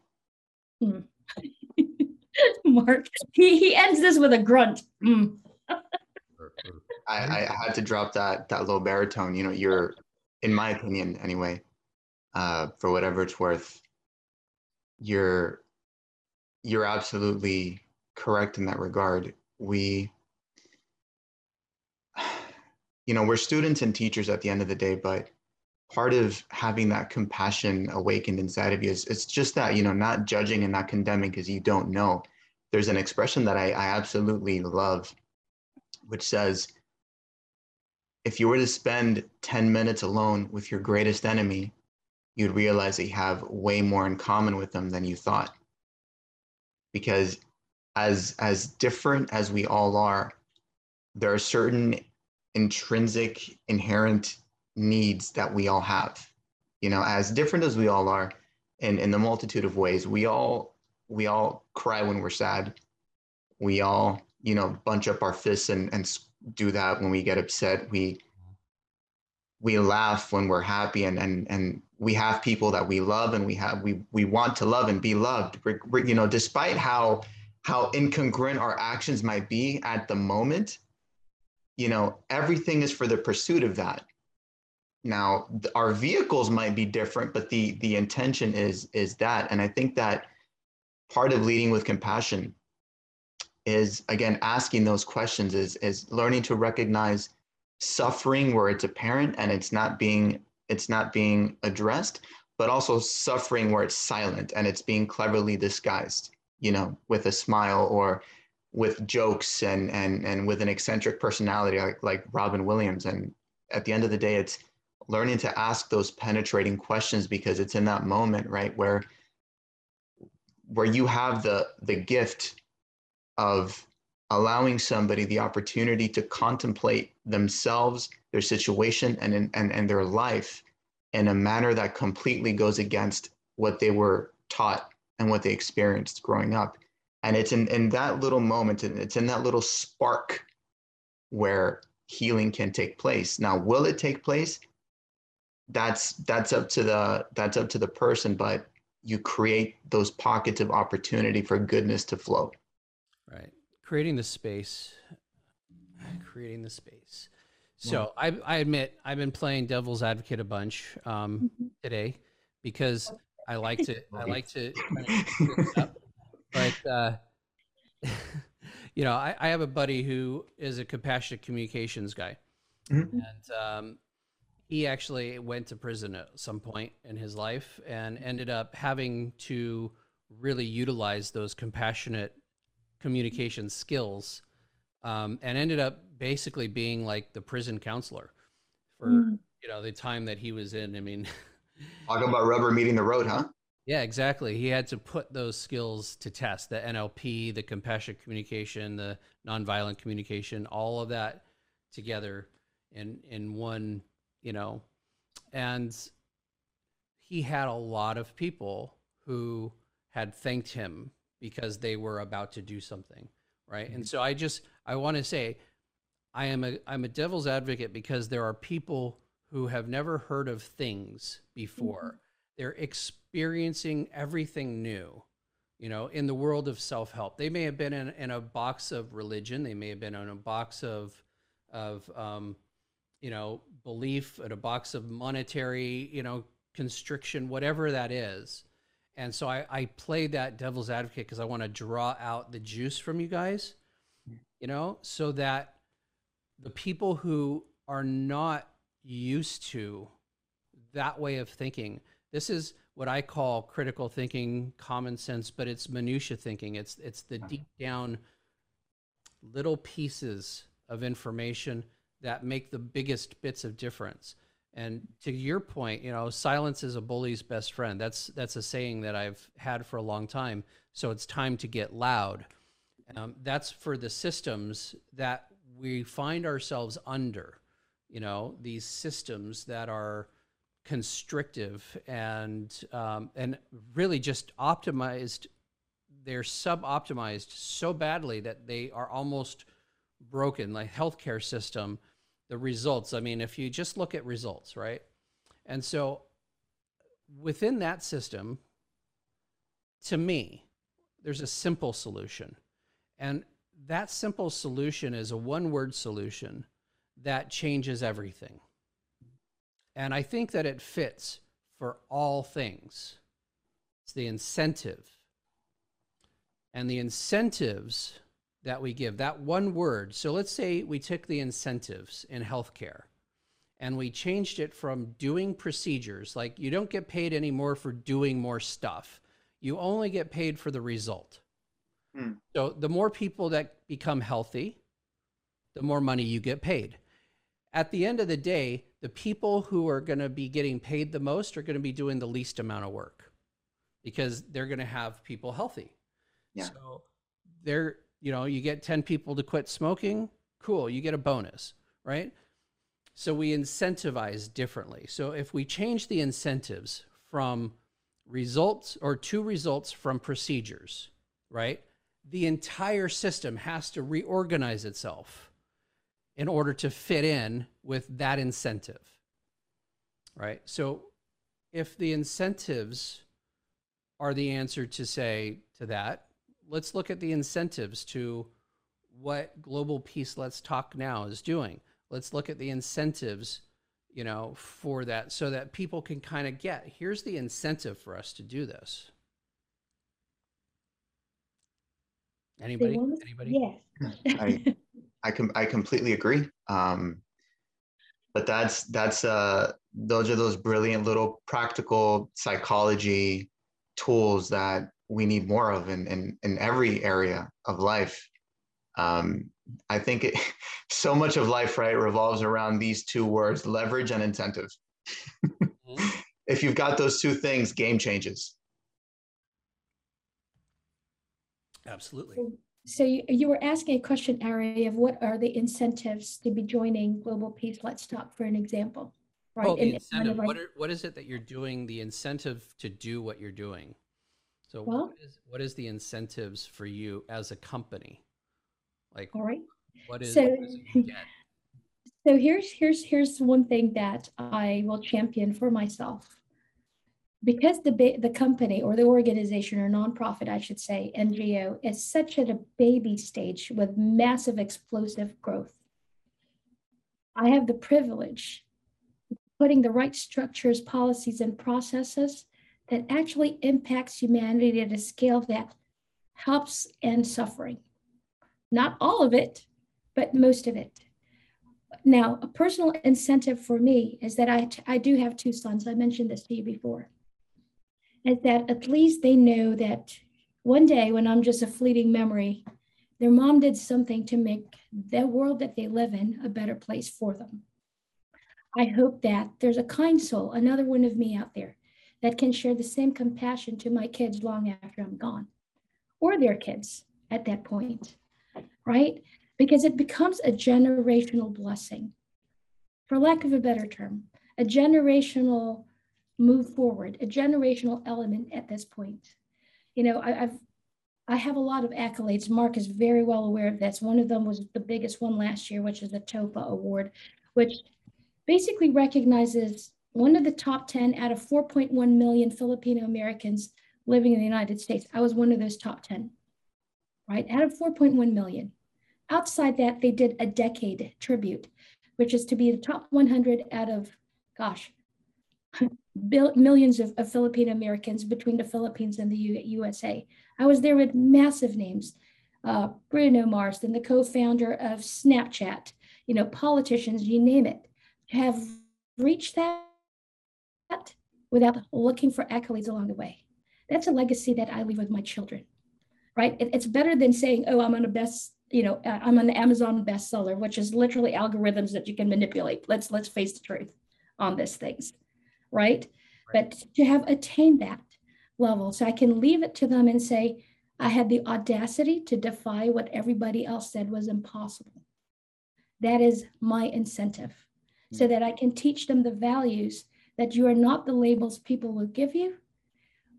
Mm. Mark, he, he ends this with a grunt. Mm. I, I had to drop that, that low baritone. You know, you're, in my opinion anyway, uh, for whatever it's worth, you're, You're absolutely correct in that regard. We, you know, we're students and teachers at the end of the day, but part of having that compassion awakened inside of you is, it's just that, you know, not judging and not condemning because you don't know. There's an expression that I, I absolutely love, which says, if you were to spend ten minutes alone with your greatest enemy, you'd realize that you have way more in common with them than you thought. Because as as different as we all are, there are certain intrinsic, inherent needs that we all have. You know, as different as we all are, in, in the multitude of ways, we all we all cry when we're sad. We all, you know, bunch up our fists and, and do that when we get upset. We we laugh when we're happy, and and and we have people that we love, and we have we we want to love and be loved. We're, we're, you know, despite how how incongruent our actions might be at the moment, you know, everything is for the pursuit of that. Now, th- our vehicles might be different, but the the intention is is that. And I think that part of leading with compassion is, again, asking those questions, is is learning to recognize suffering where it's apparent and it's not being it's not being addressed, but also suffering where it's silent and it's being cleverly disguised, you know, with a smile or with jokes and and and with an eccentric personality like, like Robin Williams. And at the end of the day, it's learning to ask those penetrating questions, because it's in that moment, right, where where you have the the gift of allowing somebody the opportunity to contemplate themselves, their situation, and, and, and their life in a manner that completely goes against what they were taught and what they experienced growing up. And it's in, in that little moment, and it's in that little spark where healing can take place. Now, will it take place? That's that's up to the that's up to the person, but you create those pockets of opportunity for goodness to flow. Right. Creating the space, creating the space. So yeah. I, I admit I've been playing devil's advocate a bunch um, today because I like to, I like to, kind of mix this up. But uh, you know, I, I have a buddy who is a compassionate communications guy. Mm-hmm. And um, he actually went to prison at some point in his life and ended up having to really utilize those compassionate communication skills, um, and ended up basically being like the prison counselor for, mm-hmm. you know, the time that he was in. I mean, talking about rubber meeting the road, huh? Yeah, exactly. He had to put those skills to test, the N L P, the compassionate communication, the nonviolent communication, all of that together in, in one, you know, and he had a lot of people who had thanked him because they were about to do something, right? Mm-hmm. And so I just, I want to say, I am a, I'm a devil's advocate because there are people who have never heard of things before. Mm-hmm. They're experiencing everything new, you know, in the world of self-help. They may have been in, in a box of religion. They may have been in a box of, of um, you know, belief, in a box of monetary, you know, constriction, whatever that is. And so I, I play that devil's advocate because I want to draw out the juice from you guys, you know, so that the people who are not used to that way of thinking, this is what I call critical thinking, common sense, but it's minutia thinking. It's, it's the deep down little pieces of information that make the biggest bits of difference. And to your point, you know, silence is a bully's best friend. That's, that's a saying that I've had for a long time. So it's time to get loud. Um, that's for the systems that we find ourselves under, you know, these systems that are constrictive and um, and really just optimized. They're sub-optimized so badly that they are almost broken, like healthcare system, the results. I mean, if you just look at results, right? And so within that system, to me, there's a simple solution. And that simple solution is a one-word solution that changes everything. And I think that it fits for all things. It's the incentive. And the incentives that we give, that one word. So let's say we took the incentives in healthcare and we changed it from doing procedures, like you don't get paid anymore for doing more stuff. You only get paid for the result. Hmm. So the more people that become healthy, the more money you get paid. At the end of the day, the people who are going to be getting paid the most are going to be doing the least amount of work because they're going to have people healthy. Yeah. So they're, you know, you get ten people to quit smoking. Cool. You get a bonus, right? So we incentivize differently. So if we change the incentives from results or to results from procedures, right? The entire system has to reorganize itself in order to fit in with that incentive, right? So if the incentives are the answer to say to that, let's look at the incentives to what Global Peace Let's Talk Now is doing. Let's look at the incentives, you know, for that so that people can kind of get, here's the incentive for us to do this. Anybody, anybody? Yes. I com- I completely agree. Um, but that's, that's, uh, those are those brilliant little practical psychology tools that we need more of in, in, in every area of life. Um, I think it, so much of life, right, revolves around these two words, leverage and incentive. Mm-hmm. If you've got those two things, game changes. Absolutely. So you, you were asking a question, Ari, of what are the incentives to be joining Global Peace Let's Talk for an example, right? Oh, the and incentive. What, are, what is it that you're doing, the incentive to do what you're doing? So well, what, is, what is the incentives for you as a company? Like, all right. what is so, what does it get? So here's, here's, here's one thing that I will champion for myself. Because the the company or the organization or nonprofit, I should say, N G O, is such at a baby stage with massive explosive growth, I have the privilege of putting the right structures, policies, and processes that actually impacts humanity at a scale that helps end suffering. Not all of it, but most of it. Now, a personal incentive for me is that I, I do have two sons. I mentioned this to you before. Is that at least they know that one day when I'm just a fleeting memory, their mom did something to make the world that they live in a better place for them. I hope that there's a kind soul, another one of me out there, that can share the same compassion to my kids long after I'm gone, or their kids at that point, right? Because it becomes a generational blessing, for lack of a better term, a generational move forward, a generational element at this point. You know, I, I've, I have a lot of accolades. Mark is very well aware of this. One of them was the biggest one last year, which is the TOPA Award, which basically recognizes one of the top ten out of four point one million Filipino Americans living in the United States. I was one of those top ten, right? Out of four point one million. Outside that, they did a decade tribute, which is to be the top one hundred out of, gosh, millions of, of Filipino Americans between the Philippines and the U S A. I was there with massive names, uh, Bruno Mars, then the co-founder of Snapchat, you know, politicians, you name it, have reached that without looking for accolades along the way. That's a legacy that I leave with my children, right? It, it's better than saying, oh, I'm on the best, you know, I'm on the Amazon bestseller, which is literally algorithms that you can manipulate. Let's let's face the truth on these things, right? Right? But to have attained that level, so I can leave it to them and say, I had the audacity to defy what everybody else said was impossible. That is my incentive, mm-hmm. so that I can teach them the values that you are not the labels people will give you,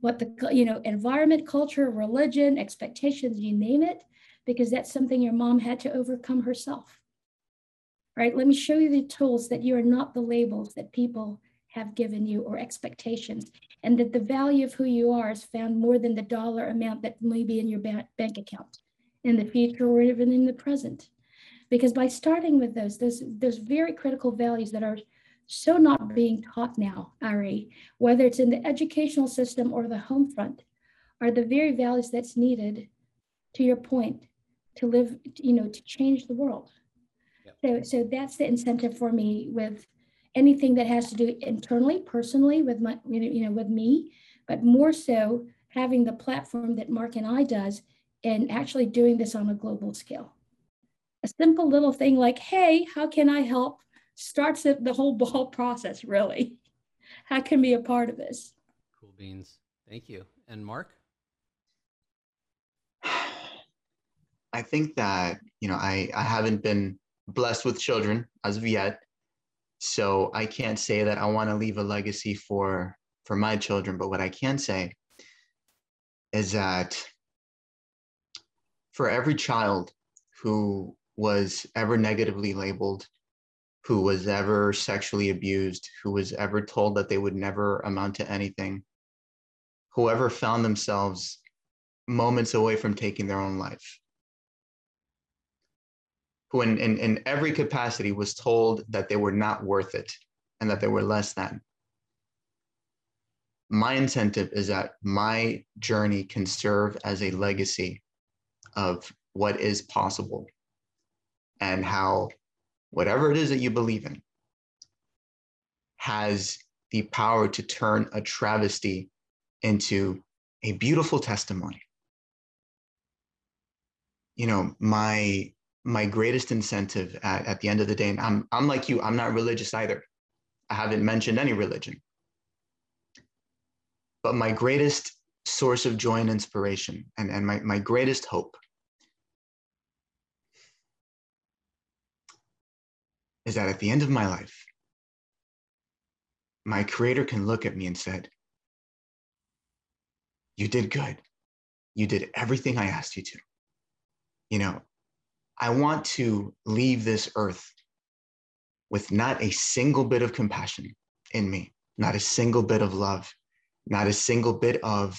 what the, you know, environment, culture, religion, expectations, you name it, because that's something your mom had to overcome herself, right? Let me show you the tools that you are not the labels that people have given you or expectations, and that the value of who you are is found more than the dollar amount that may be in your ba- bank account in the future or even in the present. Because by starting with those, those, those very critical values that are so not being taught now, Ari, whether it's in the educational system or the home front, are the very values that's needed, to your point, to live, you know, to change the world. Yep. So, so that's the incentive for me with anything that has to do internally, personally, with my, you know, with me, but more so having the platform that Mark and I does, and actually doing this on a global scale. A simple little thing like, hey, how can I help? Starts the whole ball process, really. How can be a part of this? Cool beans. Thank you. And Mark? I think that, you know, I, I haven't been blessed with children as of yet. So I can't say that I want to leave a legacy for, for my children. But what I can say is that for every child who was ever negatively labeled, who was ever sexually abused, who was ever told that they would never amount to anything, whoever found themselves moments away from taking their own life, who in, in, in every capacity was told that they were not worth it and that they were less than. My incentive is that my journey can serve as a legacy of what is possible and how whatever it is that you believe in has the power to turn a travesty into a beautiful testimony. You know, my... my greatest incentive at, at the end of the day, and I'm, I'm like you, I'm not religious either. I haven't mentioned any religion. But my greatest source of joy and inspiration, and, and my, my greatest hope, is that at the end of my life, my creator can look at me and said, you did good. You did everything I asked you to. You know, I want to leave this earth with not a single bit of compassion in me, not a single bit of love, not a single bit of,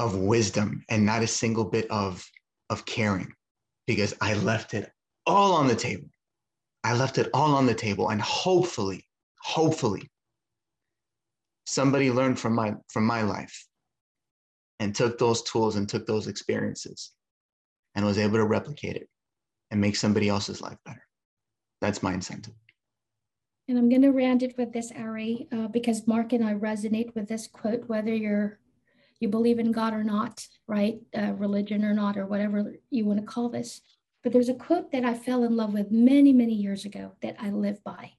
of wisdom, and not a single bit of, of caring, because I left it all on the table. I left it all on the table, and hopefully, hopefully, somebody learned from my, from my life and took those tools and took those experiences and was able to replicate it and make somebody else's life better. That's my incentive. And I'm going to round it with this, Ari, uh, because Mark and I resonate with this quote, whether you're you believe in God or not, right? Uh, religion or not, or whatever you want to call this. But there's a quote that I fell in love with many, many years ago that I live by.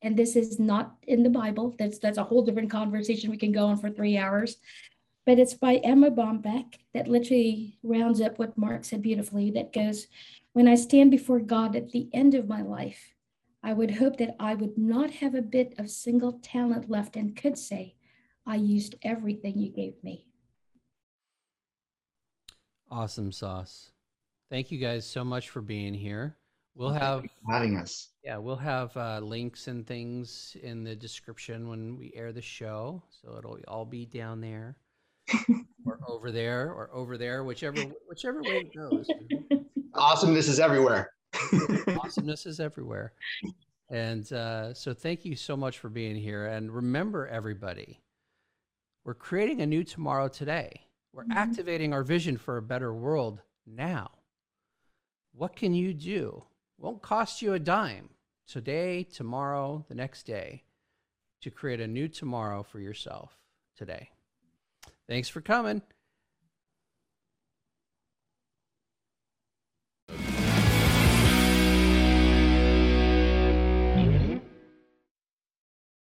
And this is not in the Bible. That's, that's a whole different conversation. We can go on for three hours. But it's by Emma Bombeck that literally rounds up what Mark said beautifully, that goes, when I stand before God at the end of my life, I would hope that I would not have a bit of single talent left and could say, I used everything you gave me. Awesome sauce. Thank you guys so much for being here. We'll have having us. Yeah, we'll have uh, links and things in the description when we air the show. So it'll all be down there or over there or over there, whichever whichever way it goes. Awesomeness is everywhere. Awesomeness is everywhere. And uh, so thank you so much for being here. And remember, everybody, we're creating a new tomorrow today. We're mm-hmm. activating our vision for a better world now. What can you do? Won't cost you a dime today, tomorrow, the next day, to create a new tomorrow for yourself today. Thanks for coming.